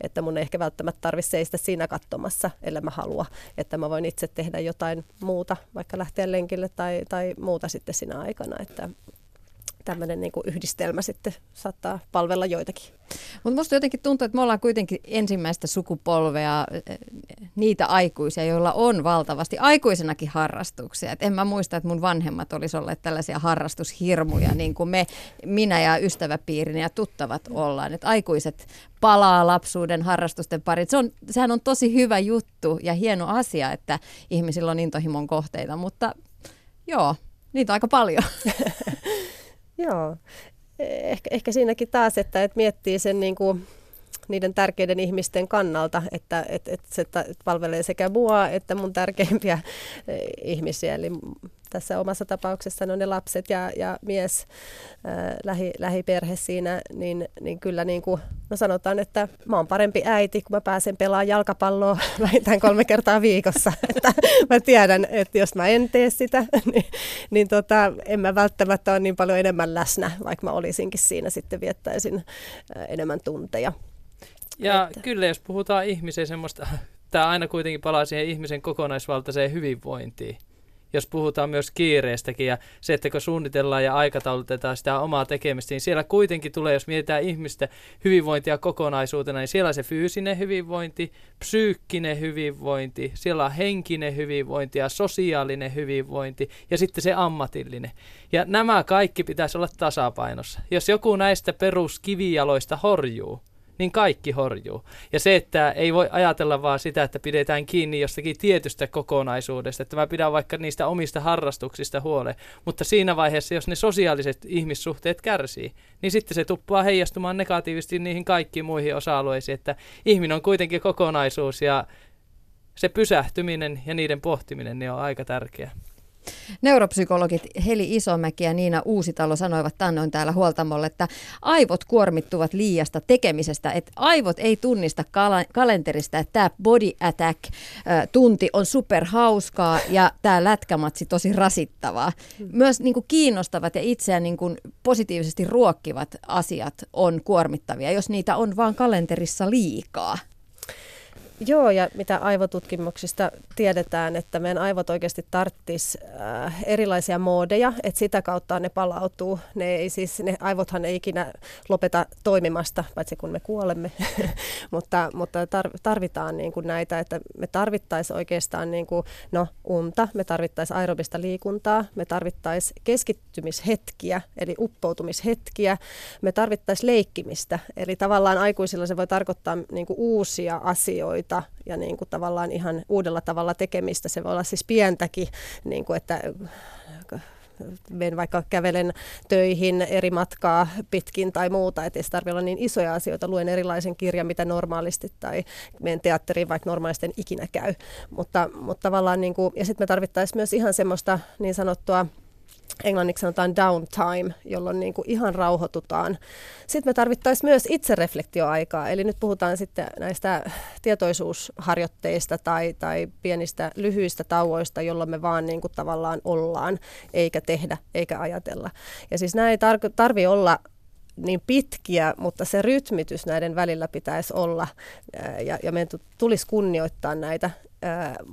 että mun ei ehkä välttämättä tarvitse seistä siinä katsomassa, ellei mä halua, että mä voin itse tehdä jotain muuta, vaikka lähteä lenkille tai muuta sitten siinä aikana, että tämmöinen niin kuin yhdistelmä sitten saattaa palvella joitakin. Mutta musta jotenkin tuntuu, että me ollaan kuitenkin ensimmäistä sukupolvea niitä aikuisia, joilla on valtavasti aikuisenakin harrastuksia. Et en mä muista, että mun vanhemmat olisi olleet tällaisia harrastushirmuja, niin kuin minä ja ystäväpiirini ja tuttavat ollaan. Et aikuiset palaa lapsuuden harrastusten pariin. Sehän on tosi hyvä juttu ja hieno asia, että ihmisillä on intohimon kohteita, mutta joo, niitä on aika paljon. Joo, ehkä siinäkin taas, että miettii sen niin kuin niiden tärkeiden ihmisten kannalta, että se palvelee sekä mua että mun tärkeimpiä ihmisiä. Eli tässä omassa tapauksessa ne lapset ja mies, lähiperhe siinä, niin kyllä niin kuin, no sanotaan, että mä oon parempi äiti, kun mä pääsen pelaamaan jalkapalloa vähintään 3 kertaa viikossa. Että mä tiedän, että jos mä en tee sitä, niin en mä välttämättä ole niin paljon enemmän läsnä, vaikka mä olisinkin siinä sitten viettäisin enemmän tunteja. Ja että kyllä, jos puhutaan ihmisen semmoista, tämä aina kuitenkin palaa siihen ihmisen kokonaisvaltaiseen hyvinvointiin. Jos puhutaan myös kiireestäkin ja se, että kun suunnitellaan ja aikataulutetaan sitä omaa tekemistä, niin siellä kuitenkin tulee, jos mietitään ihmistä hyvinvointia kokonaisuutena, niin siellä on se fyysinen hyvinvointi, psyykkinen hyvinvointi, siellä on henkinen hyvinvointi ja sosiaalinen hyvinvointi ja sitten se ammatillinen. Ja nämä kaikki pitäisi olla tasapainossa. Jos joku näistä peruskivijaloista horjuu, niin kaikki horjuu. Ja se, että ei voi ajatella vaan sitä, että pidetään kiinni jostakin tietystä kokonaisuudesta, että mä pidän vaikka niistä omista harrastuksista huolen, mutta siinä vaiheessa, jos ne sosiaaliset ihmissuhteet kärsii, niin sitten se tuppaa heijastumaan negatiivisesti niihin kaikkiin muihin osa-alueisiin, että ihminen on kuitenkin kokonaisuus ja se pysähtyminen ja niiden pohtiminen niin on aika tärkeää. Neuropsykologit Heli Isomäki ja Niina Uusitalo sanoivat taannoin täällä Huoltamolla, että aivot kuormittuvat liiasta tekemisestä, että aivot ei tunnista kalenterista, että tämä body attack tunti on superhauskaa ja tämä lätkämatsi tosi rasittavaa. Myös niin kuin kiinnostavat ja itseään niin kuin positiivisesti ruokkivat asiat on kuormittavia, jos niitä on vaan kalenterissa liikaa. Joo, ja mitä aivotutkimuksista tiedetään, että meidän aivot oikeasti tarttis erilaisia moodeja, että sitä kautta ne palautuu. Ne aivothan ei ikinä lopeta toimimasta, paitsi kun me kuolemme, mutta tarvitaan niin kuin näitä, että me tarvittaisiin oikeastaan niin kuin, unta, me tarvittaisiin aerobista liikuntaa, me tarvittaisiin keskittymishetkiä, eli uppoutumishetkiä, me tarvittaisiin leikkimistä, eli tavallaan aikuisilla se voi tarkoittaa niin kuin uusia asioita, ja niin kuin tavallaan ihan uudella tavalla tekemistä. Se voi olla siis pientäkin, niin kuin että vaikka kävelen töihin eri matkaa pitkin tai muuta, ettei se tarvitse olla niin isoja asioita. Luen erilaisen kirjan, mitä normaalisti, tai menen teatteriin, vaikka normaalisti en ikinä käy. Mutta tavallaan niin kuin, ja sitten me tarvittaisiin myös ihan semmoista niin sanottua, englanniksi sanotaan downtime, jolloin niin kuin ihan rauhoitutaan. Sitten me tarvittaisiin myös itsereflektioaikaa, eli nyt puhutaan sitten näistä tietoisuusharjoitteista tai pienistä lyhyistä tauoista, jolloin me vaan niin kuin tavallaan ollaan, eikä tehdä, eikä ajatella. Ja siis nämä ei tarvitse olla niin pitkiä, mutta se rytmitys näiden välillä pitäisi olla, ja meidän tulisi kunnioittaa näitä.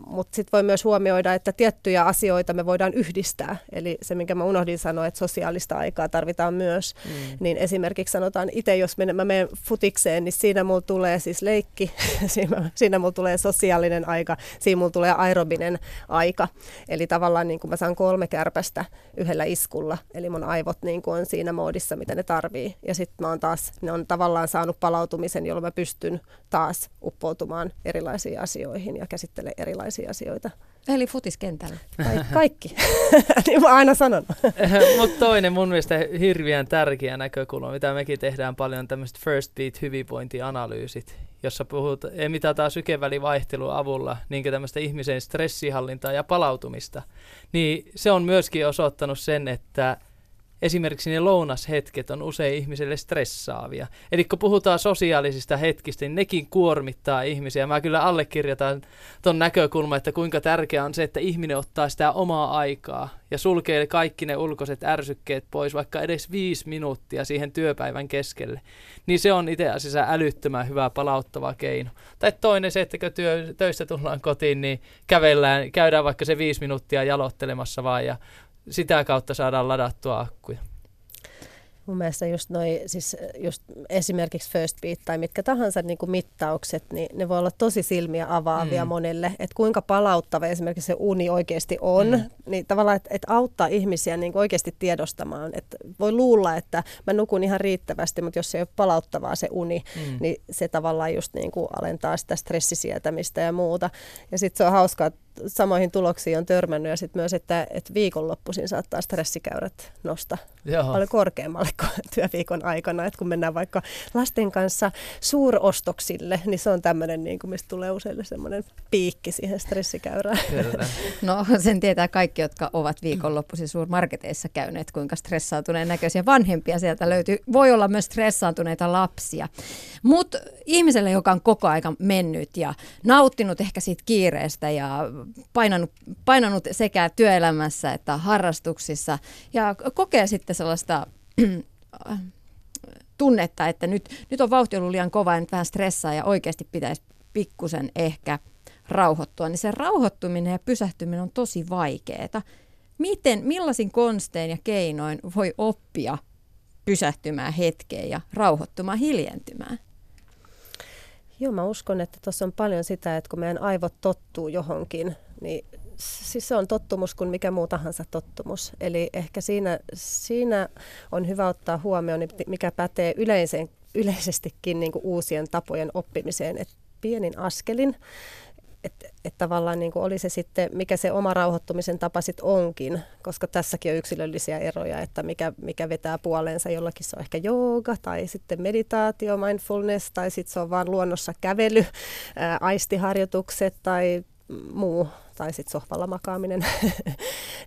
Mutta sitten voi myös huomioida, että tiettyjä asioita me voidaan yhdistää. Eli se, minkä mä unohdin sanoa, että sosiaalista aikaa tarvitaan myös. Niin esimerkiksi sanotaan itse, jos mä menen futikseen, niin siinä mulla tulee siis leikki, siinä mulla tulee sosiaalinen aika, siinä mulla tulee aerobinen aika. Eli tavallaan niin kun mä saan 3 kärpästä yhdellä iskulla, eli mun aivot niin kun on siinä moodissa, mitä ne tarvii. Ja sitten mä oon taas, ne on tavallaan saanut palautumisen, jolloin mä pystyn taas uppoutumaan erilaisiin asioihin ja käsittämään erilaisia asioita. Eli futiskentällä. Kaikki. Niin mä aina sanon. Mutta toinen mun mielestä hirveän tärkeä näkökulma, mitä mekin tehdään paljon, tämmöiset First Beat hyvinvointianalyysit, jossa mitataan sykevälivaihtelun avulla niin tämmöistä ihmisen stressihallintaa ja palautumista. Niin se on myöskin osoittanut sen, että esimerkiksi ne lounashetket on usein ihmiselle stressaavia. Eli kun puhutaan sosiaalisista hetkistä, niin nekin kuormittaa ihmisiä. Mä kyllä allekirjoitan ton näkökulman, että kuinka tärkeää on se, että ihminen ottaa sitä omaa aikaa ja sulkee kaikki ne ulkoiset ärsykkeet pois, vaikka edes 5 minuuttia siihen työpäivän keskelle. Niin se on itse asiassa älyttömän hyvä palauttava keino. Tai toinen se, että kun töistä tullaan kotiin, niin käydään vaikka se 5 minuuttia jaloittelemassa vaan ja sitä kautta saadaan ladattua akkuja. Mun mielestä just esimerkiksi First Beat tai mitkä tahansa niin kuin mittaukset, niin ne voi olla tosi silmiä avaavia monelle, että kuinka palauttava esimerkiksi se uni oikeasti on, niin tavallaan, että auttaa ihmisiä niin kuin oikeasti tiedostamaan. Että voi luulla, että mä nukun ihan riittävästi, mutta jos se ei ole palauttavaa se uni, niin se tavallaan just niin kuin alentaa sitä stressisietämistä ja muuta. Ja sitten se on hauskaa, samoihin tuloksiin on törmännyt ja sitten myös, että viikonloppuisin saattaa stressikäyrät nostaa paljon korkeammalle työviikon aikana. Et kun mennään vaikka lasten kanssa suurostoksille, niin se on tämmöinen, niin mistä tulee useille semmoinen piikki siihen stressikäyrään. Kyllä. No sen tietää kaikki, jotka ovat viikonloppuisin suurmarketeissa käyneet, kuinka stressaantuneen näköisiä vanhempia sieltä löytyy. Voi olla myös stressaantuneita lapsia. Mutta ihmiselle, joka on koko aika mennyt ja nauttinut ehkä siitä kiireestä ja painanut sekä työelämässä että harrastuksissa ja kokee sitten sellaista tunnetta, että nyt on vauhti ollut liian kova ja nyt vähän stressaa ja oikeasti pitäisi pikkusen ehkä rauhoittua, niin se rauhoittuminen ja pysähtyminen on tosi vaikeaa. Millaisin konstein ja keinoin voi oppia pysähtymään hetkeen ja rauhoittumaan, hiljentymään? Joo, mä uskon, että tuossa on paljon sitä, että kun meidän aivot tottuu johonkin, niin siis se on tottumus kuin mikä muu tahansa tottumus. Eli ehkä siinä on hyvä ottaa huomioon, mikä pätee yleisestikin niin kuin uusien tapojen oppimiseen, että pienin askelin. Että tavallaan niin kuin oli se sitten, mikä se oma rauhoittumisen tapa sitten onkin, koska tässäkin on yksilöllisiä eroja, että mikä vetää puoleensa. Jollakin se on ehkä jooga tai sitten meditaatio, mindfulness tai sitten se on vaan luonnossa kävely, aistiharjoitukset tai muu, tai sitten sohvalla makaaminen,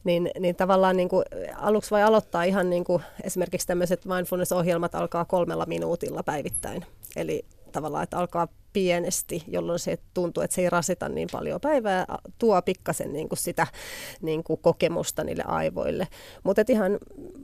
niin tavallaan niin kuin aluksi voi aloittaa ihan niin kuin esimerkiksi tämmöiset mindfulness-ohjelmat alkaa 3 minuutilla päivittäin. Eli tavallaan, että alkaa pienesti, jolloin se tuntuu, että se ei rasita niin paljon päivää, tuo pikkasen niin kuin sitä niin kuin kokemusta niille aivoille. Mutta ihan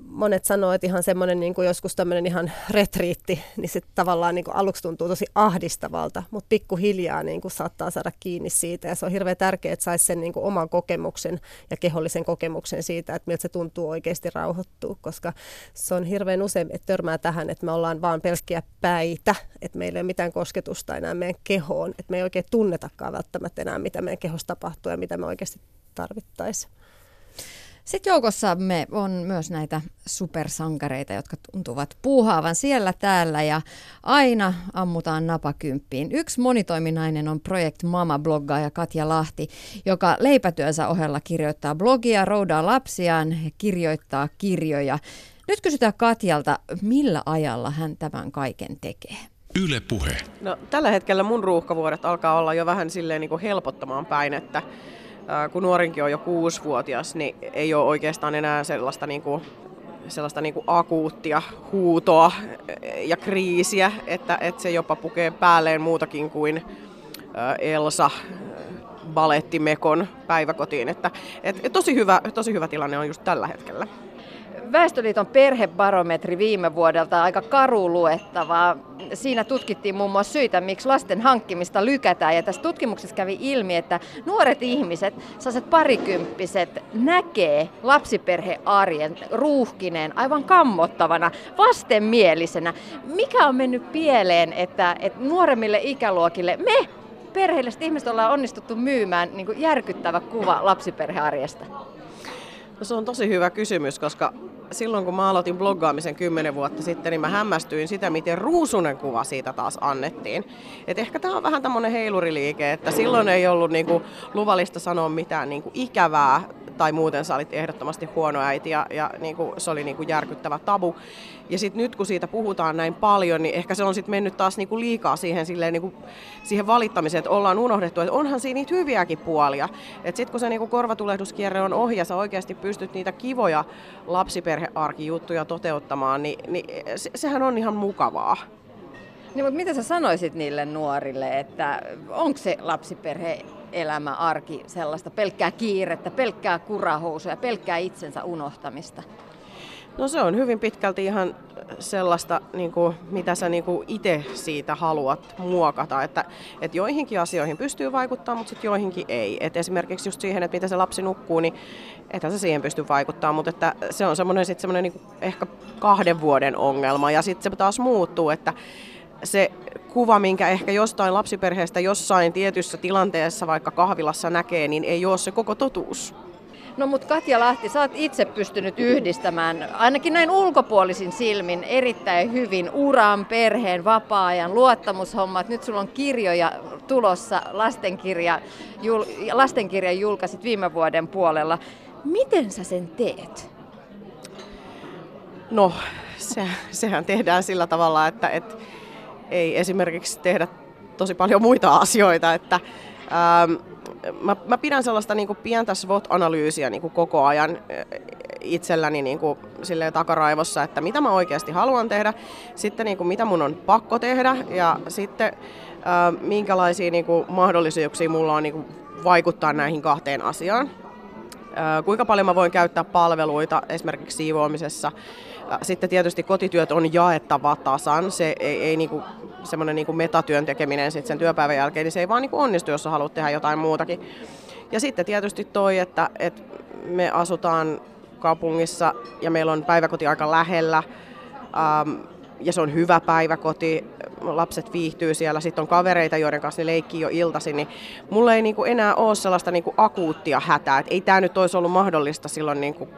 monet sanoo, että ihan semmoinen niin kuin joskus tämmöinen ihan retriitti, niin se tavallaan niin kuin aluksi tuntuu tosi ahdistavalta, mutta pikkuhiljaa niin kuin saattaa saada kiinni siitä. Ja se on hirveän tärkeää, että saisi sen niin kuin oman kokemuksen ja kehollisen kokemuksen siitä, että miltä se tuntuu oikeasti rauhoittua, koska se on hirveän usein, että törmää tähän, että me ollaan vaan pelkkiä päitä, että meillä ei ole mitään kosketusta enää meidän kehoon, että me ei oikein tunnetakaan välttämättä enää, mitä meidän kehossa tapahtuu ja mitä me oikeasti tarvittaisiin. Sitten joukossamme on myös näitä supersankareita, jotka tuntuvat puuhaavan siellä täällä ja aina ammutaan napakymppiin. Yksi monitoiminainen on Project Mama-bloggaaja Katja Lahti, joka leipätyönsä ohella kirjoittaa blogia, roudaa lapsiaan ja kirjoittaa kirjoja. Nyt kysytään Katjalta, millä ajalla hän tämän kaiken tekee? Yle Puhe. No, tällä hetkellä mun ruuhkavuodet alkaa olla jo vähän silleen niin kuin helpottamaan päin, että kun nuorinkin on jo 6-vuotias, niin ei ole oikeastaan enää sellaista akuuttia huutoa ja kriisiä, että se jopa pukee päälleen muutakin kuin Elsa balettimekon päiväkotiin. Että tosi hyvä tilanne on just tällä hetkellä. Väestöliiton perhebarometri viime vuodelta aika karu luettavaa. Siinä tutkittiin muun muassa syitä, miksi lasten hankkimista lykätään. Ja tässä tutkimuksessa kävi ilmi, että nuoret ihmiset, sellaiset parikymppiset, näkee lapsiperhearjen ruuhkineen aivan kammottavana, vastenmielisenä. Mikä on mennyt pieleen, että nuoremmille ikäluokille me perheelliset ihmiset ollaan onnistuttu myymään niin kuin järkyttävä kuva lapsiperhearjesta? No, se on tosi hyvä kysymys, koska silloin kun mä aloitin bloggaamisen 10 vuotta sitten, niin mä hämmästyin sitä, miten ruusunen kuva siitä taas annettiin. Et ehkä tämä on vähän tämmöinen heiluriliike, että silloin ei ollut niinku luvallista sanoa mitään niinku ikävää, tai muuten sä olit ehdottomasti huono äiti ja niinku, se oli niinku järkyttävä tabu. Ja sitten nyt kun siitä puhutaan näin paljon, niin ehkä se on sitten mennyt taas niinku liikaa siihen valittamiseen, että ollaan unohdettu, että onhan siinä niitä hyviäkin puolia. Että sitten kun se niinku korvatulehduskierre on ohi ja sä oikeasti pystyt niitä kivoja lapsiperhearkijuttuja toteuttamaan, niin sehän on ihan mukavaa. Niin, mutta mitä sä sanoisit niille nuorille, että onko se lapsiperhe-elämä, arki sellaista pelkkää kiirettä, pelkkää kurahousuja, pelkkää itsensä unohtamista? No, se on hyvin pitkälti ihan sellaista, niin kuin, mitä sä niin kuin itse siitä haluat muokata, että joihinkin asioihin pystyy vaikuttamaan, mutta sitten joihinkin ei. Et esimerkiksi just siihen, että miten se lapsi nukkuu, niin ethän se siihen pysty vaikuttamaan, mutta että se on semmoinen niin kuin ehkä 2 vuoden ongelma, ja sitten se taas muuttuu, että se kuva, minkä ehkä jostain lapsiperheestä jossain tietyssä tilanteessa, vaikka kahvilassa näkee, niin ei ole se koko totuus. No, mutta Katja Lahti, sä oot itse pystynyt yhdistämään, ainakin näin ulkopuolisin silmin, erittäin hyvin uran, perheen, vapaa-ajan, luottamushommat. Nyt sulla on kirjoja tulossa, lastenkirjan julkaisit viime vuoden puolella. Miten sä sen teet? No, sehän tehdään sillä tavalla, että ei esimerkiksi tehdä tosi paljon muita asioita, että mä pidän sellaista niin kuin pientä SWOT-analyysiä niin kuin koko ajan itselläni niin kuin silleen takaraivossa, että mitä mä oikeasti haluan tehdä, sitten niin kuin mitä mun on pakko tehdä ja sitten minkälaisia niin kuin mahdollisuuksia mulla on niin kuin vaikuttaa näihin 2 asiaan. Kuinka paljon mä voin käyttää palveluita esimerkiksi siivoamisessa. Sitten tietysti kotityöt on jaettava tasan. Se ei niinku, semmoinen niinku metatyön tekeminen sit sen työpäivän jälkeen, niin se ei vaan niinku onnistu, jos sä haluat tehdä jotain muutakin. Ja sitten tietysti toi, että me asutaan kaupungissa ja meillä on päiväkoti aika lähellä. Ja se on hyvä päiväkoti, lapset viihtyy siellä, sitten on kavereita, joiden kanssa ne leikkii jo iltaisin, niin mulla ei niinku enää ole sellaista niinku akuuttia hätää, että ei tämä nyt olisi ollut mahdollista silloin niinku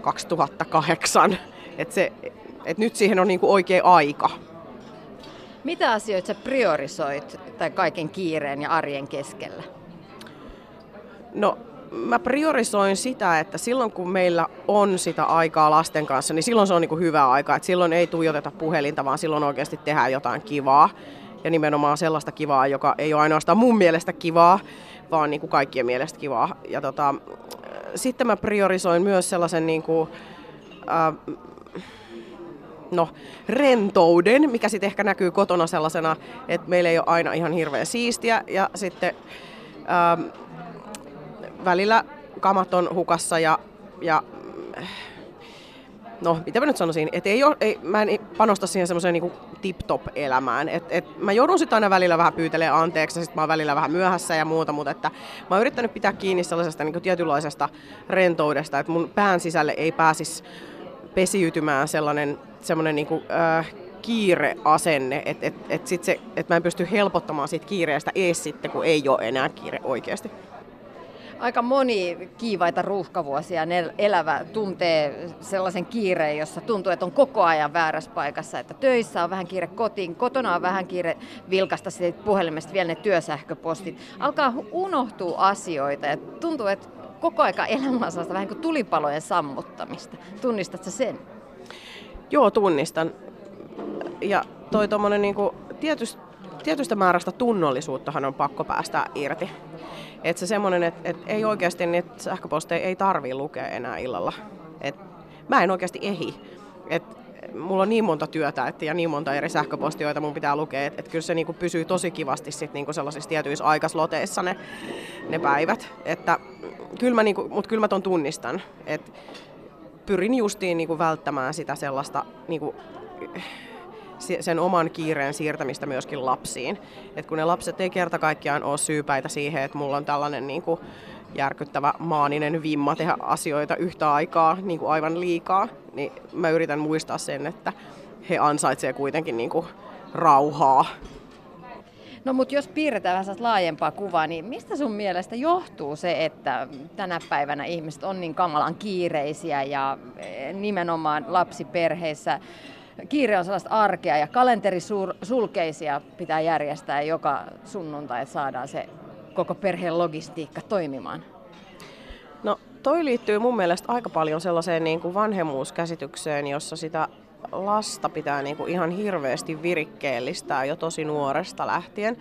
2008, että nyt siihen on niinku oikea aika. Mitä asioita sä priorisoit tai kaiken kiireen ja arjen keskellä? No, mä priorisoin sitä, että silloin kun meillä on sitä aikaa lasten kanssa, niin silloin se on niin kuin hyvä aika. Et silloin ei tuijoteta puhelinta, vaan silloin oikeasti tehdään jotain kivaa. Ja nimenomaan sellaista kivaa, joka ei ole ainoastaan mun mielestä kivaa, vaan niin kuin kaikkien mielestä kivaa. Ja sitten mä priorisoin myös sellaisen niin kuin, rentouden, mikä sitten ehkä näkyy kotona sellaisena, että meillä ei ole aina ihan hirveän siistiä ja sitten välillä kamat on hukassa ja mitä mä nyt sanoisin, että mä en panosta siihen semmoiseen niinku tip-top-elämään. Et mä joudun sitten aina välillä vähän pyytelemään anteeksi, ja sitten mä oon välillä vähän myöhässä ja muuta, mutta että mä oon yrittänyt pitää kiinni sellaisesta niinku tietynlaisesta rentoudesta, että mun pään sisälle ei pääsisi pesiytymään semmoinen niinku, kiireasenne, että mä en pysty helpottamaan siitä kiireestä ees sitten, kun ei ole enää kiire oikeasti. Aika moni kiivaita ruuhkavuosia elävä tuntee sellaisen kiireen, jossa tuntuu, että on koko ajan väärässä paikassa, että töissä on vähän kiire kotiin, kotona on vähän kiire vilkasta siitä puhelimesta vielä ne työsähköpostit. Alkaa unohtua asioita ja tuntuu, että koko ajan elämä on sellaista vähän kuin tulipalojen sammuttamista. Tunnistatko sen? Joo, tunnistan. Ja toi tommonen niinku tietystä määrästä tunnollisuuttahan on pakko päästä irti. Että se semmoinen, että ei oikeasti niitä sähköposteja ei tarvii lukea enää illalla. Et mä en oikeasti ehdi. Mulla on niin monta työtä ja niin monta eri sähköpostia, joita mun pitää lukea. Että kyllä se niinku pysyy tosi kivasti sit niinku sellaisissa tietyissä aikasloteissa ne päivät. Että kyllä mä, niinku, mut kyllä mä ton tunnistan. Et pyrin justiin niinku välttämään sitä sellaista... Niinku, sen oman kiireen siirtämistä myöskin lapsiin. Et kun ne lapset ei kerta kaikkiaan ole syypäitä siihen, että mulla on tällainen niin kuin järkyttävä maaninen vimma tehdä asioita yhtä aikaa, niin kuin aivan liikaa, niin mä yritän muistaa sen, että he ansaitsevat kuitenkin niin kuin rauhaa. No mutta jos piirretään vähän laajempaa kuvaa, niin mistä sun mielestä johtuu se, että tänä päivänä ihmiset on niin kamalan kiireisiä ja nimenomaan lapsiperheissä kiire on sellaista arkea ja kalenterisulkeisia pitää järjestää joka sunnuntai, että saadaan se koko perheen logistiikka toimimaan? No toi liittyy mun mielestä aika paljon sellaiseen niin kuin vanhemmuuskäsitykseen, jossa sitä lasta pitää niin kuin ihan hirveästi virikkeellistää jo tosi nuoresta lähtien.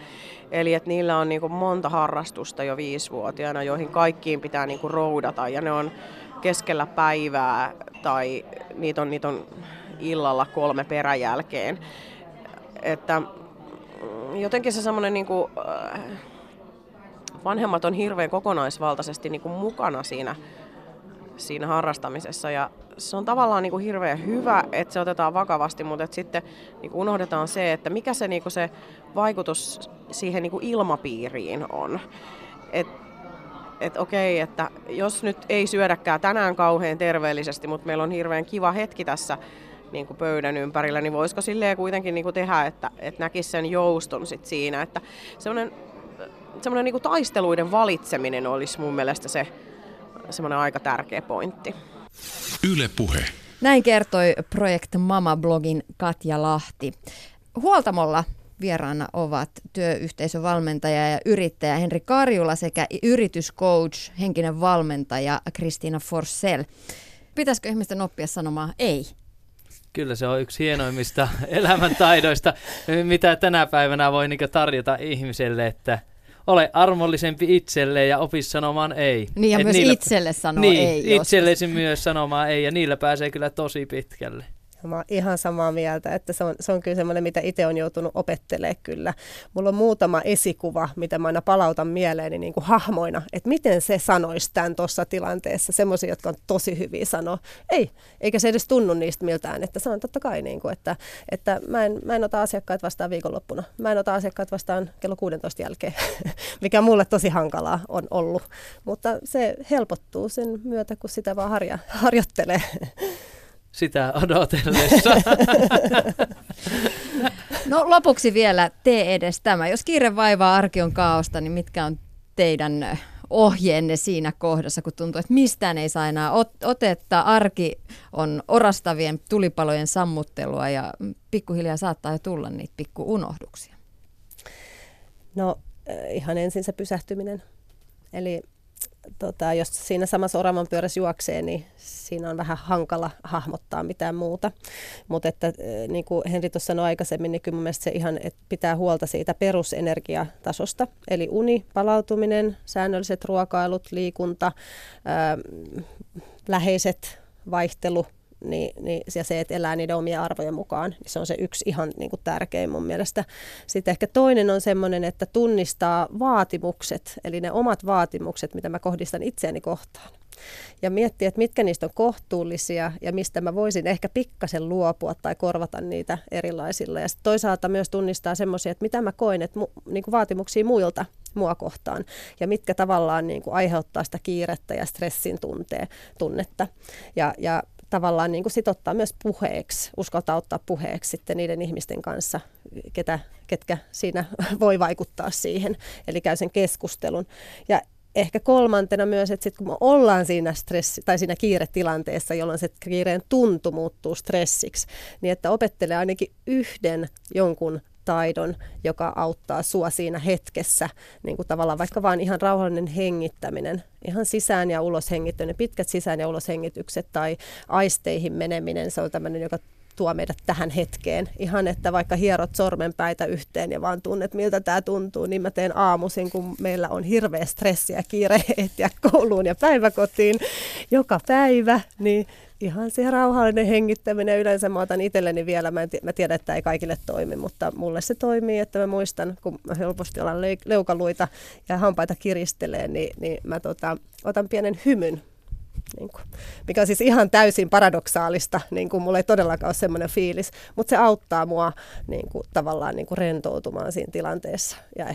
Eli että niillä on niin kuin monta harrastusta jo 5-vuotiaana, joihin kaikkiin pitää niin kuin roudata ja ne on keskellä päivää tai niitä on illalla 3 peräjälkeen. Että jotenkin se semmoinen niinku vanhemmat on hirveän kokonaisvaltaisesti niinku mukana siinä harrastamisessa ja se on tavallaan niinku hirveän hyvä, että se otetaan vakavasti, mutta sitten niinku unohdetaan se, että mikä se niinku se vaikutus siihen niinku ilmapiiriin on. Että okei, että jos nyt ei syödäkään tänään kauhean terveellisesti, mutta meillä on hirveän kiva hetki tässä niin kuin pöydän ympärillä, niin voisiko silleen kuitenkin niin kuin tehdä, että näkisi sen jouston sit siinä. Että semmoinen niin kuin taisteluiden valitseminen olisi mun mielestä se semmoinen aika tärkeä pointti. Yle Puhe. Näin kertoi Project Mama-blogin Katja Lahti. Huoltamolla vieraana ovat työyhteisövalmentaja ja yrittäjä Henri Karjula sekä yrityscoach, henkinen valmentaja Christina Forssell. Pitäisikö ihmisten oppia sanomaan ei? Kyllä se on yksi hienoimmista elämäntaidoista, mitä tänä päivänä voi tarjota ihmiselle, että ole armollisempi itselle ja opi sanomaan ei. Niin ja myös niillä... itselle sanoa niin, ei. Itsellesi myös sanomaan ei ja niillä pääsee kyllä tosi pitkälle. Mä oon ihan samaa mieltä, että se on kyllä semmoinen, mitä itse on joutunut opettelemaan kyllä. Mulla on muutama esikuva, mitä mä aina palautan mieleeni niin kuin hahmoina, että miten se sanoisi tämän tuossa tilanteessa. Semmoisia, jotka on tosi hyviä sanoa. Ei, eikä se edes tunnu niistä miltään, että sanon totta kai, niin kuin, että mä en ota asiakkaat vastaan viikonloppuna. Mä en ota asiakkaat vastaan kello 16 jälkeen, mikä mulle tosi hankalaa on ollut. Mutta se helpottuu sen myötä, kun sitä vaan harjoittelee. Sitä odotellessa. No lopuksi vielä tee edes tämä. Jos kiire vaivaa arki on kaaosta, niin mitkä on teidän ohjeenne siinä kohdassa, kun tuntuu, että mistään ei saa enää otetta. Arki on orastavien tulipalojen sammuttelua ja pikkuhiljaa saattaa jo tulla niitä pikkuunohduksia. No ihan ensin se pysähtyminen. Eli jos siinä samassa oravan pyörässä juoksee, niin siinä on vähän hankala hahmottaa mitään muuta. Mutta niin kuin Henri tuossa sanoi aikaisemmin, niin kyllä mun mielestä se ihan, että pitää huolta siitä perusenergiatasosta. Eli uni, palautuminen, säännölliset ruokailut, liikunta, läheiset, vaihtelu. Niin, ja se, että elää niiden omien arvojen mukaan, niin se on se yksi ihan niin kuin tärkein mun mielestä. Sitten ehkä toinen on semmoinen, että tunnistaa vaatimukset, eli ne omat vaatimukset, mitä mä kohdistan itseäni kohtaan. Ja miettiä, että mitkä niistä on kohtuullisia ja mistä mä voisin ehkä pikkasen luopua tai korvata niitä erilaisilla. Ja sitten toisaalta myös tunnistaa semmoisia, että mitä mä koen, että niin kuin vaatimuksia muilta mua kohtaan ja mitkä tavallaan niin kuin aiheuttaa sitä kiirettä ja stressin tunnetta. Ja tavallaan niin kuin sit ottaa myös puheeksi, uskaltaa ottaa puheeksi sitten niiden ihmisten kanssa, ketkä siinä voi vaikuttaa siihen, eli käy sen keskustelun. Ja ehkä kolmantena myös, että sit kun me ollaan siinä siinä kiiretilanteessa, jolloin se kiireen tuntu muuttuu stressiksi, niin että opettelee ainakin yhden jonkun taidon, joka auttaa sua siinä hetkessä, niin kuin tavallaan vaikka vaan ihan rauhallinen hengittäminen, ihan sisään ja ulos hengittäminen, pitkät sisään ja ulos hengitykset tai aisteihin meneminen, se on tämmöinen, joka tuo meidät tähän hetkeen. Ihan, että vaikka hierot sormenpäitä yhteen ja vaan tunnet, miltä tämä tuntuu, niin mä teen aamuisin, kun meillä on hirveä stressiä ja kiire ehtiä kouluun ja päiväkotiin joka päivä, niin ihan se rauhallinen hengittäminen. Yleensä mä otan itselleni vielä, mä tiedän, että ei kaikille toimi, mutta mulle se toimii, että mä muistan, kun mä helposti olen leukaluita ja hampaita kiristelee, niin mä otan pienen hymyn. Niin kuin, mikä on siis ihan täysin paradoksaalista, niin kuin mulla ei todellakaan ole semmoinen fiilis, mutta se auttaa mua niin kuin, tavallaan niin kuin rentoutumaan siinä tilanteessa ja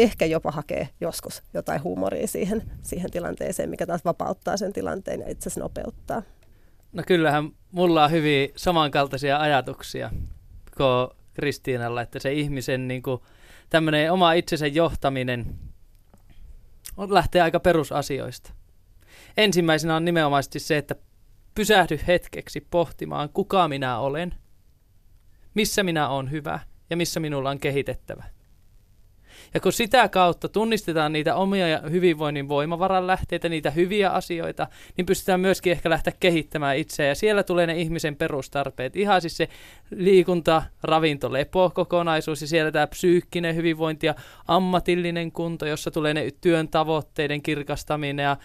ehkä jopa hakee joskus jotain huumoria siihen tilanteeseen, mikä taas vapauttaa sen tilanteen ja itse asiassa nopeuttaa. No kyllähän mulla on hyvin samankaltaisia ajatuksia kuin Kristiinalla, että se ihmisen niin kuin, tämmöinen oma itsensä johtaminen lähtee aika perusasioista. Ensimmäisenä on nimenomaisesti se, että pysähdy hetkeksi pohtimaan, kuka minä olen, missä minä olen hyvä ja missä minulla on kehitettävä. Ja kun sitä kautta tunnistetaan niitä omia hyvinvoinnin voimavaran lähteitä, niitä hyviä asioita, niin pystytään myöskin ehkä lähteä kehittämään itseä. Ja siellä tulee ne ihmisen perustarpeet. Ihan siis se liikunta, ravinto, lepo kokonaisuus ja siellä tämä psyykkinen hyvinvointi ja ammatillinen kunto, jossa tulee ne työn tavoitteiden kirkastaminen ja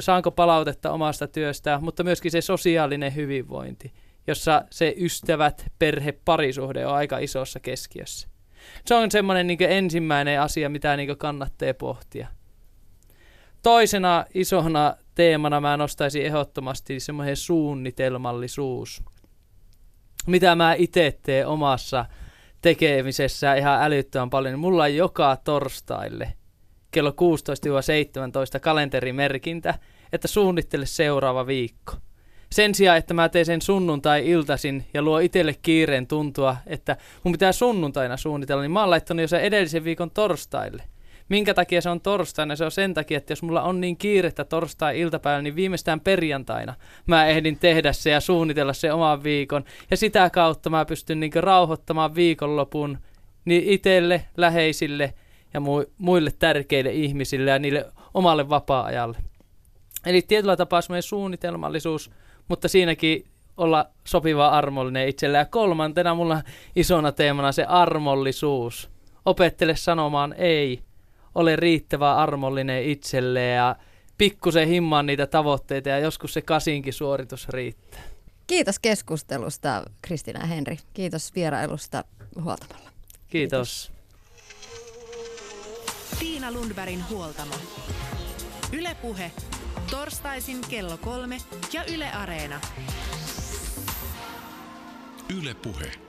saanko palautetta omasta työstään, mutta myöskin se sosiaalinen hyvinvointi, jossa se ystävät, perhe, parisuhde on aika isossa keskiössä. Se on semmoinen niin kuin ensimmäinen asia, mitä niin kuin kannattaa pohtia. Toisena isona teemana mä nostaisin ehdottomasti semmoinen suunnitelmallisuus. Mitä mä itse teen omassa tekemisessä ihan älyttömän paljon. Mulla on joka torstaille kello 16-17 kalenterimerkintä, että suunnittele seuraava viikko. Sen sijaan, että mä teen sen sunnuntai-iltaisin ja luo itselle kiireen tuntua, että mun pitää sunnuntaina suunnitella, niin mä oon laittanut jo sen edellisen viikon torstaille. Minkä takia se on torstaina? Se on sen takia, että jos mulla on niin kiirettä torstai-iltapäivällä, niin viimeistään perjantaina mä ehdin tehdä se ja suunnitella se oman viikon. Ja sitä kautta mä pystyn niinku rauhoittamaan viikonlopun niin itselle, läheisille ja muille tärkeille ihmisille ja niille omalle vapaa-ajalle. Eli tietyllä tapaa semmoinen suunnitelmallisuus, mutta siinäkin olla sopiva armollinen itsellä. Ja kolmantena mulla isona teemana se armollisuus. Opettele sanomaan ei, ole riittävän armollinen itselle ja pikkusen himmaan niitä tavoitteita ja joskus se 8:nkin suoritus riittää. Kiitos keskustelusta Kristiina ja Henri. Kiitos vierailusta Huoltamolla. Kiitos. Tiina Lundbergin Huoltamo. Yle Puhe. Torstaisin kello 3 ja Yle Areena. Yle Puhe.